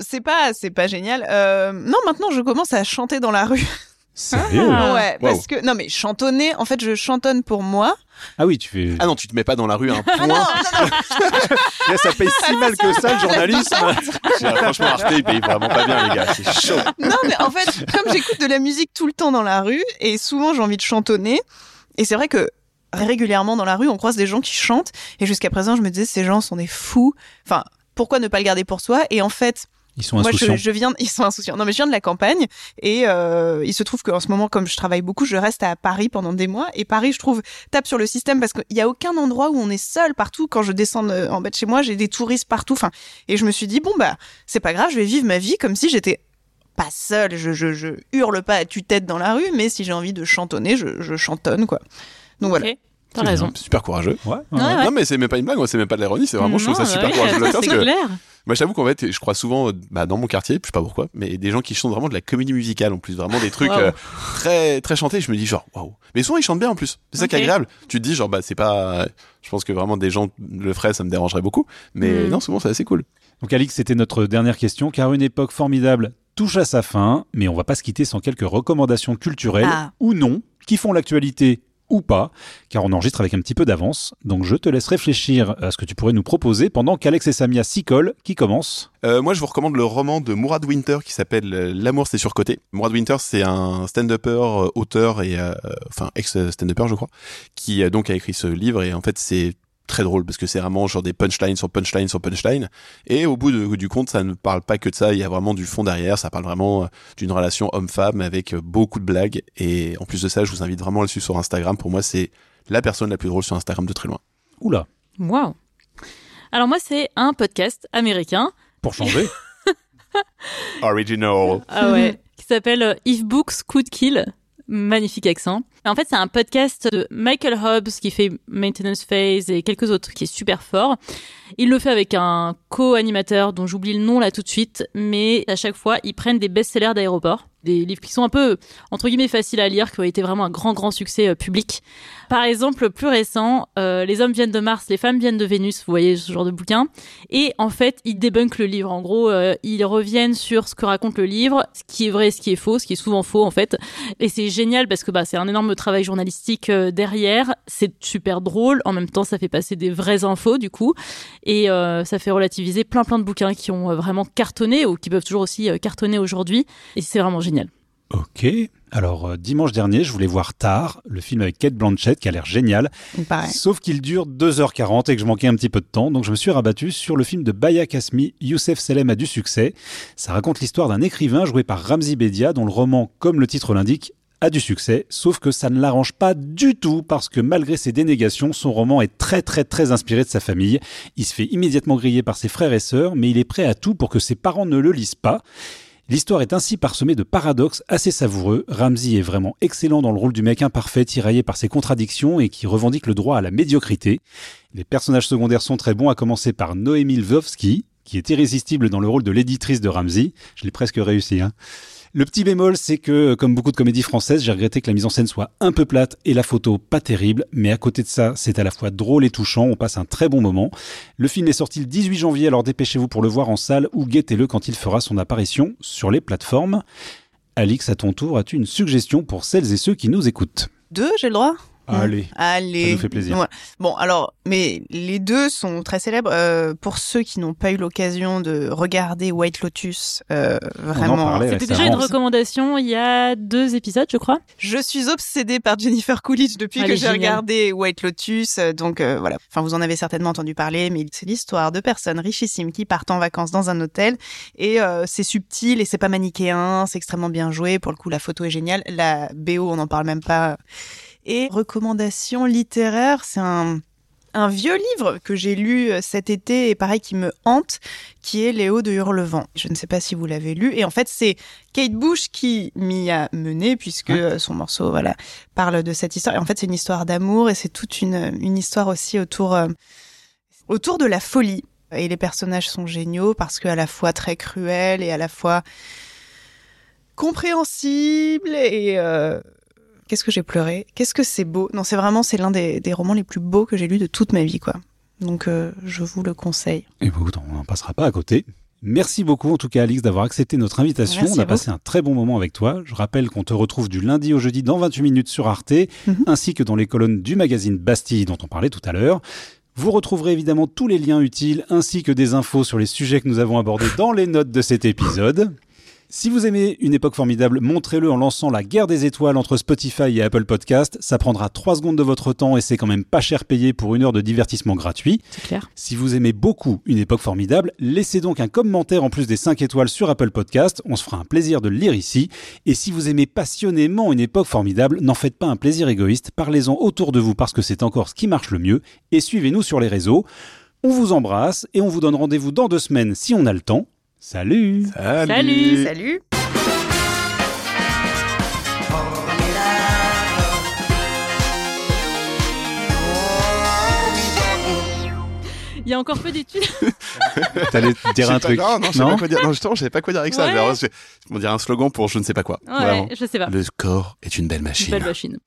C'est pas, c'est pas génial. Euh, non, maintenant, je commence à chanter dans la rue. Sérieux ? Ah, ouais, wow. parce que non mais chantonner, en fait, je chantonne pour moi. Ah oui, tu fais. Ah non, tu te mets pas dans la rue à un point. Ah non, non, non. Là, ça paye si mal que ça le journalisme. Franchement, Arte, il paye vraiment pas bien les gars, c'est chaud. Non mais en fait, comme j'écoute de la musique tout le temps dans la rue et souvent j'ai envie de chantonner, et c'est vrai que régulièrement dans la rue, on croise des gens qui chantent et jusqu'à présent, je me disais ces gens sont des fous. Enfin, pourquoi ne pas le garder pour soi ? Et en fait. Ils sont insouciants. Moi, je, je viens, ils sont insouciants. Non, mais je viens de la campagne et euh, il se trouve qu'en ce moment, comme je travaille beaucoup, je reste à Paris pendant des mois. Et Paris, je trouve, tape sur le système parce qu'il y a aucun endroit où on est seul partout. Quand je descends en bas de chez moi, j'ai des touristes partout. Enfin, et je me suis dit bon bah, c'est pas grave, je vais vivre ma vie comme si j'étais pas seule. Je, je, je hurle pas à tue-tête dans la rue, mais si j'ai envie de chantonner, je, je chantonne quoi. Donc okay. voilà. T'as c'est raison. Bien, super courageux. Ouais, ouais. Ah ouais. Non, mais c'est même pas une blague, c'est même pas de l'ironie, c'est vraiment, non, je trouve ça ouais, super ouais, courageux de le faire. C'est clair. Moi, j'avoue qu'en fait, je crois souvent, bah, dans mon quartier, je sais pas pourquoi, mais des gens qui chantent vraiment de la comédie musicale, en plus, vraiment des trucs wow. euh, très, très chantés. Je me dis genre, waouh. Mais souvent, ils chantent bien, en plus. C'est okay. ça qui est agréable. Tu te dis genre, bah, c'est pas, je pense que vraiment des gens le feraient, ça me dérangerait beaucoup. Mais mm. non, souvent, c'est assez cool. Donc, Alix, c'était notre dernière question. Car une époque formidable, touche à sa fin, mais on va pas se quitter sans quelques recommandations culturelles, ah. ou non, qui font l'actualité ou pas, car on enregistre avec un petit peu d'avance. Donc je te laisse réfléchir à ce que tu pourrais nous proposer pendant qu'Alex et Samia s'y collent. Qui commence ? Euh, moi, je vous recommande le roman de Mourad Winter qui s'appelle « L'amour, c'est surcoté ». Mourad Winter, c'est un stand-upper, auteur et euh, enfin ex-stand-upper, je crois, qui donc a écrit ce livre. Et en fait, c'est très drôle parce que c'est vraiment genre des punchlines sur punchlines sur punchlines. Et au bout de, du compte, ça ne parle pas que de ça. Il y a vraiment du fond derrière. Ça parle vraiment d'une relation homme-femme avec beaucoup de blagues. Et en plus de ça, je vous invite vraiment à le suivre sur Instagram. Pour moi, c'est la personne la plus drôle sur Instagram de très loin. Oula. Waouh. Alors moi, c'est un podcast américain. Pour changer. Original. Ah ouais, qui s'appelle If Books Could Kill. Magnifique accent. En fait, c'est un podcast de Michael Hobbs qui fait Maintenance Phase et quelques autres, qui est super fort. Il le fait avec un co-animateur dont j'oublie le nom là tout de suite, mais à chaque fois, ils prennent des best-sellers d'aéroport, des livres qui sont un peu, entre guillemets, faciles à lire, qui ont été vraiment un grand, grand succès euh, public. Par exemple, le plus récent, euh, Les hommes viennent de Mars, les femmes viennent de Vénus, vous voyez ce genre de bouquin. Et en fait, ils débunkent le livre. En gros, euh, ils reviennent sur ce que raconte le livre, ce qui est vrai, ce qui est faux, ce qui est souvent faux, en fait. Et c'est génial parce que bah, c'est un énorme travail journalistique euh, derrière. C'est super drôle. En même temps, ça fait passer des vraies infos, du coup. Et euh, ça fait relativiser plein, plein de bouquins qui ont vraiment cartonné ou qui peuvent toujours aussi euh, cartonner aujourd'hui. Et c'est vraiment génial. Ok, alors euh, dimanche dernier, je voulais voir Tar, le film avec Kate Blanchett qui a l'air génial, pareil. Sauf qu'il dure deux heures quarante et que je manquais un petit peu de temps, donc je me suis rabattu sur le film de Baya Kasmi, Youssef Selem a du succès. Ça raconte l'histoire d'un écrivain joué par Ramzi Bedia dont le roman, comme le titre l'indique, a du succès, sauf que ça ne l'arrange pas du tout parce que malgré ses dénégations, son roman est très très très inspiré de sa famille. Il se fait immédiatement griller par ses frères et sœurs, mais il est prêt à tout pour que ses parents ne le lisent pas. L'histoire est ainsi parsemée de paradoxes assez savoureux. Ramzi est vraiment excellent dans le rôle du mec imparfait, tiraillé par ses contradictions et qui revendique le droit à la médiocrité. Les personnages secondaires sont très bons, à commencer par Noémie Lvovsky, qui est irrésistible dans le rôle de l'éditrice de Ramzi. Je l'ai presque réussi, hein. Le petit bémol, c'est que, comme beaucoup de comédies françaises, j'ai regretté que la mise en scène soit un peu plate et la photo pas terrible. Mais à côté de ça, c'est à la fois drôle et touchant. On passe un très bon moment. Le film est sorti le dix-huit janvier, alors dépêchez-vous pour le voir en salle ou guettez-le quand il fera son apparition sur les plateformes. Alix, à ton tour, as-tu une suggestion pour celles et ceux qui nous écoutent ? Deux, j'ai le droit ? Allez, Allez, ça nous fait plaisir. Ouais. Bon, alors, mais les deux sont très célèbres. Euh, pour ceux qui n'ont pas eu l'occasion de regarder White Lotus, euh, vraiment, c'était déjà une recommandation il y a deux épisodes, je crois. Je suis obsédée par Jennifer Coolidge depuis Allez, que j'ai génial. regardé White Lotus. Donc euh, voilà, enfin vous en avez certainement entendu parler, mais c'est l'histoire de personnes richissimes qui partent en vacances dans un hôtel et euh, c'est subtil et c'est pas manichéen, c'est extrêmement bien joué. Pour le coup, la photo est géniale, la B O on n'en parle même pas. Et recommandation littéraire, c'est un, un vieux livre que j'ai lu cet été et pareil qui me hante, qui est Léo de Hurlevent. Je ne sais pas si vous l'avez lu. Et en fait, c'est Kate Bush qui m'y a mené puisque hein son morceau voilà, parle de cette histoire. Et en fait, c'est une histoire d'amour et c'est toute une, une histoire aussi autour, euh, autour de la folie. Et les personnages sont géniaux parce qu'à la fois très cruels et à la fois compréhensibles et... Euh Qu'est-ce que j'ai pleuré ? Qu'est-ce que c'est beau ? Non, c'est vraiment, c'est l'un des, des romans les plus beaux que j'ai lus de toute ma vie, quoi. Donc, euh, je vous le conseille. Et bon, on n'en passera pas à côté. Merci beaucoup, en tout cas, Alix, d'avoir accepté notre invitation. Merci on a beaucoup. passé un très bon moment avec toi. Je rappelle qu'on te retrouve du lundi au jeudi dans vingt-huit minutes sur Arte, mm-hmm. ainsi que dans les colonnes du magazine Bastille, dont on parlait tout à l'heure. Vous retrouverez évidemment tous les liens utiles, ainsi que des infos sur les sujets que nous avons abordés dans les notes de cet épisode. Si vous aimez Une époque formidable, montrez-le en lançant la guerre des étoiles entre Spotify et Apple Podcast. Ça prendra trois secondes de votre temps et c'est quand même pas cher payé pour une heure de divertissement gratuit. C'est clair. Si vous aimez beaucoup Une époque formidable, laissez donc un commentaire en plus des cinq étoiles sur Apple Podcast. On se fera un plaisir de le lire ici. Et si vous aimez passionnément Une époque formidable, n'en faites pas un plaisir égoïste. Parlez-en autour de vous parce que c'est encore ce qui marche le mieux. Et suivez-nous sur les réseaux. On vous embrasse et on vous donne rendez-vous dans deux semaines si on a le temps. Salut. Salut. Salut. Salut. Il y a encore peu d'études. T'allais dire un truc. Non, non, je ne savais pas quoi dire avec ça. Ouais. Alors, on dirait un slogan pour je ne sais pas quoi. Ouais, je sais pas. Le corps est une belle machine. Une belle machine.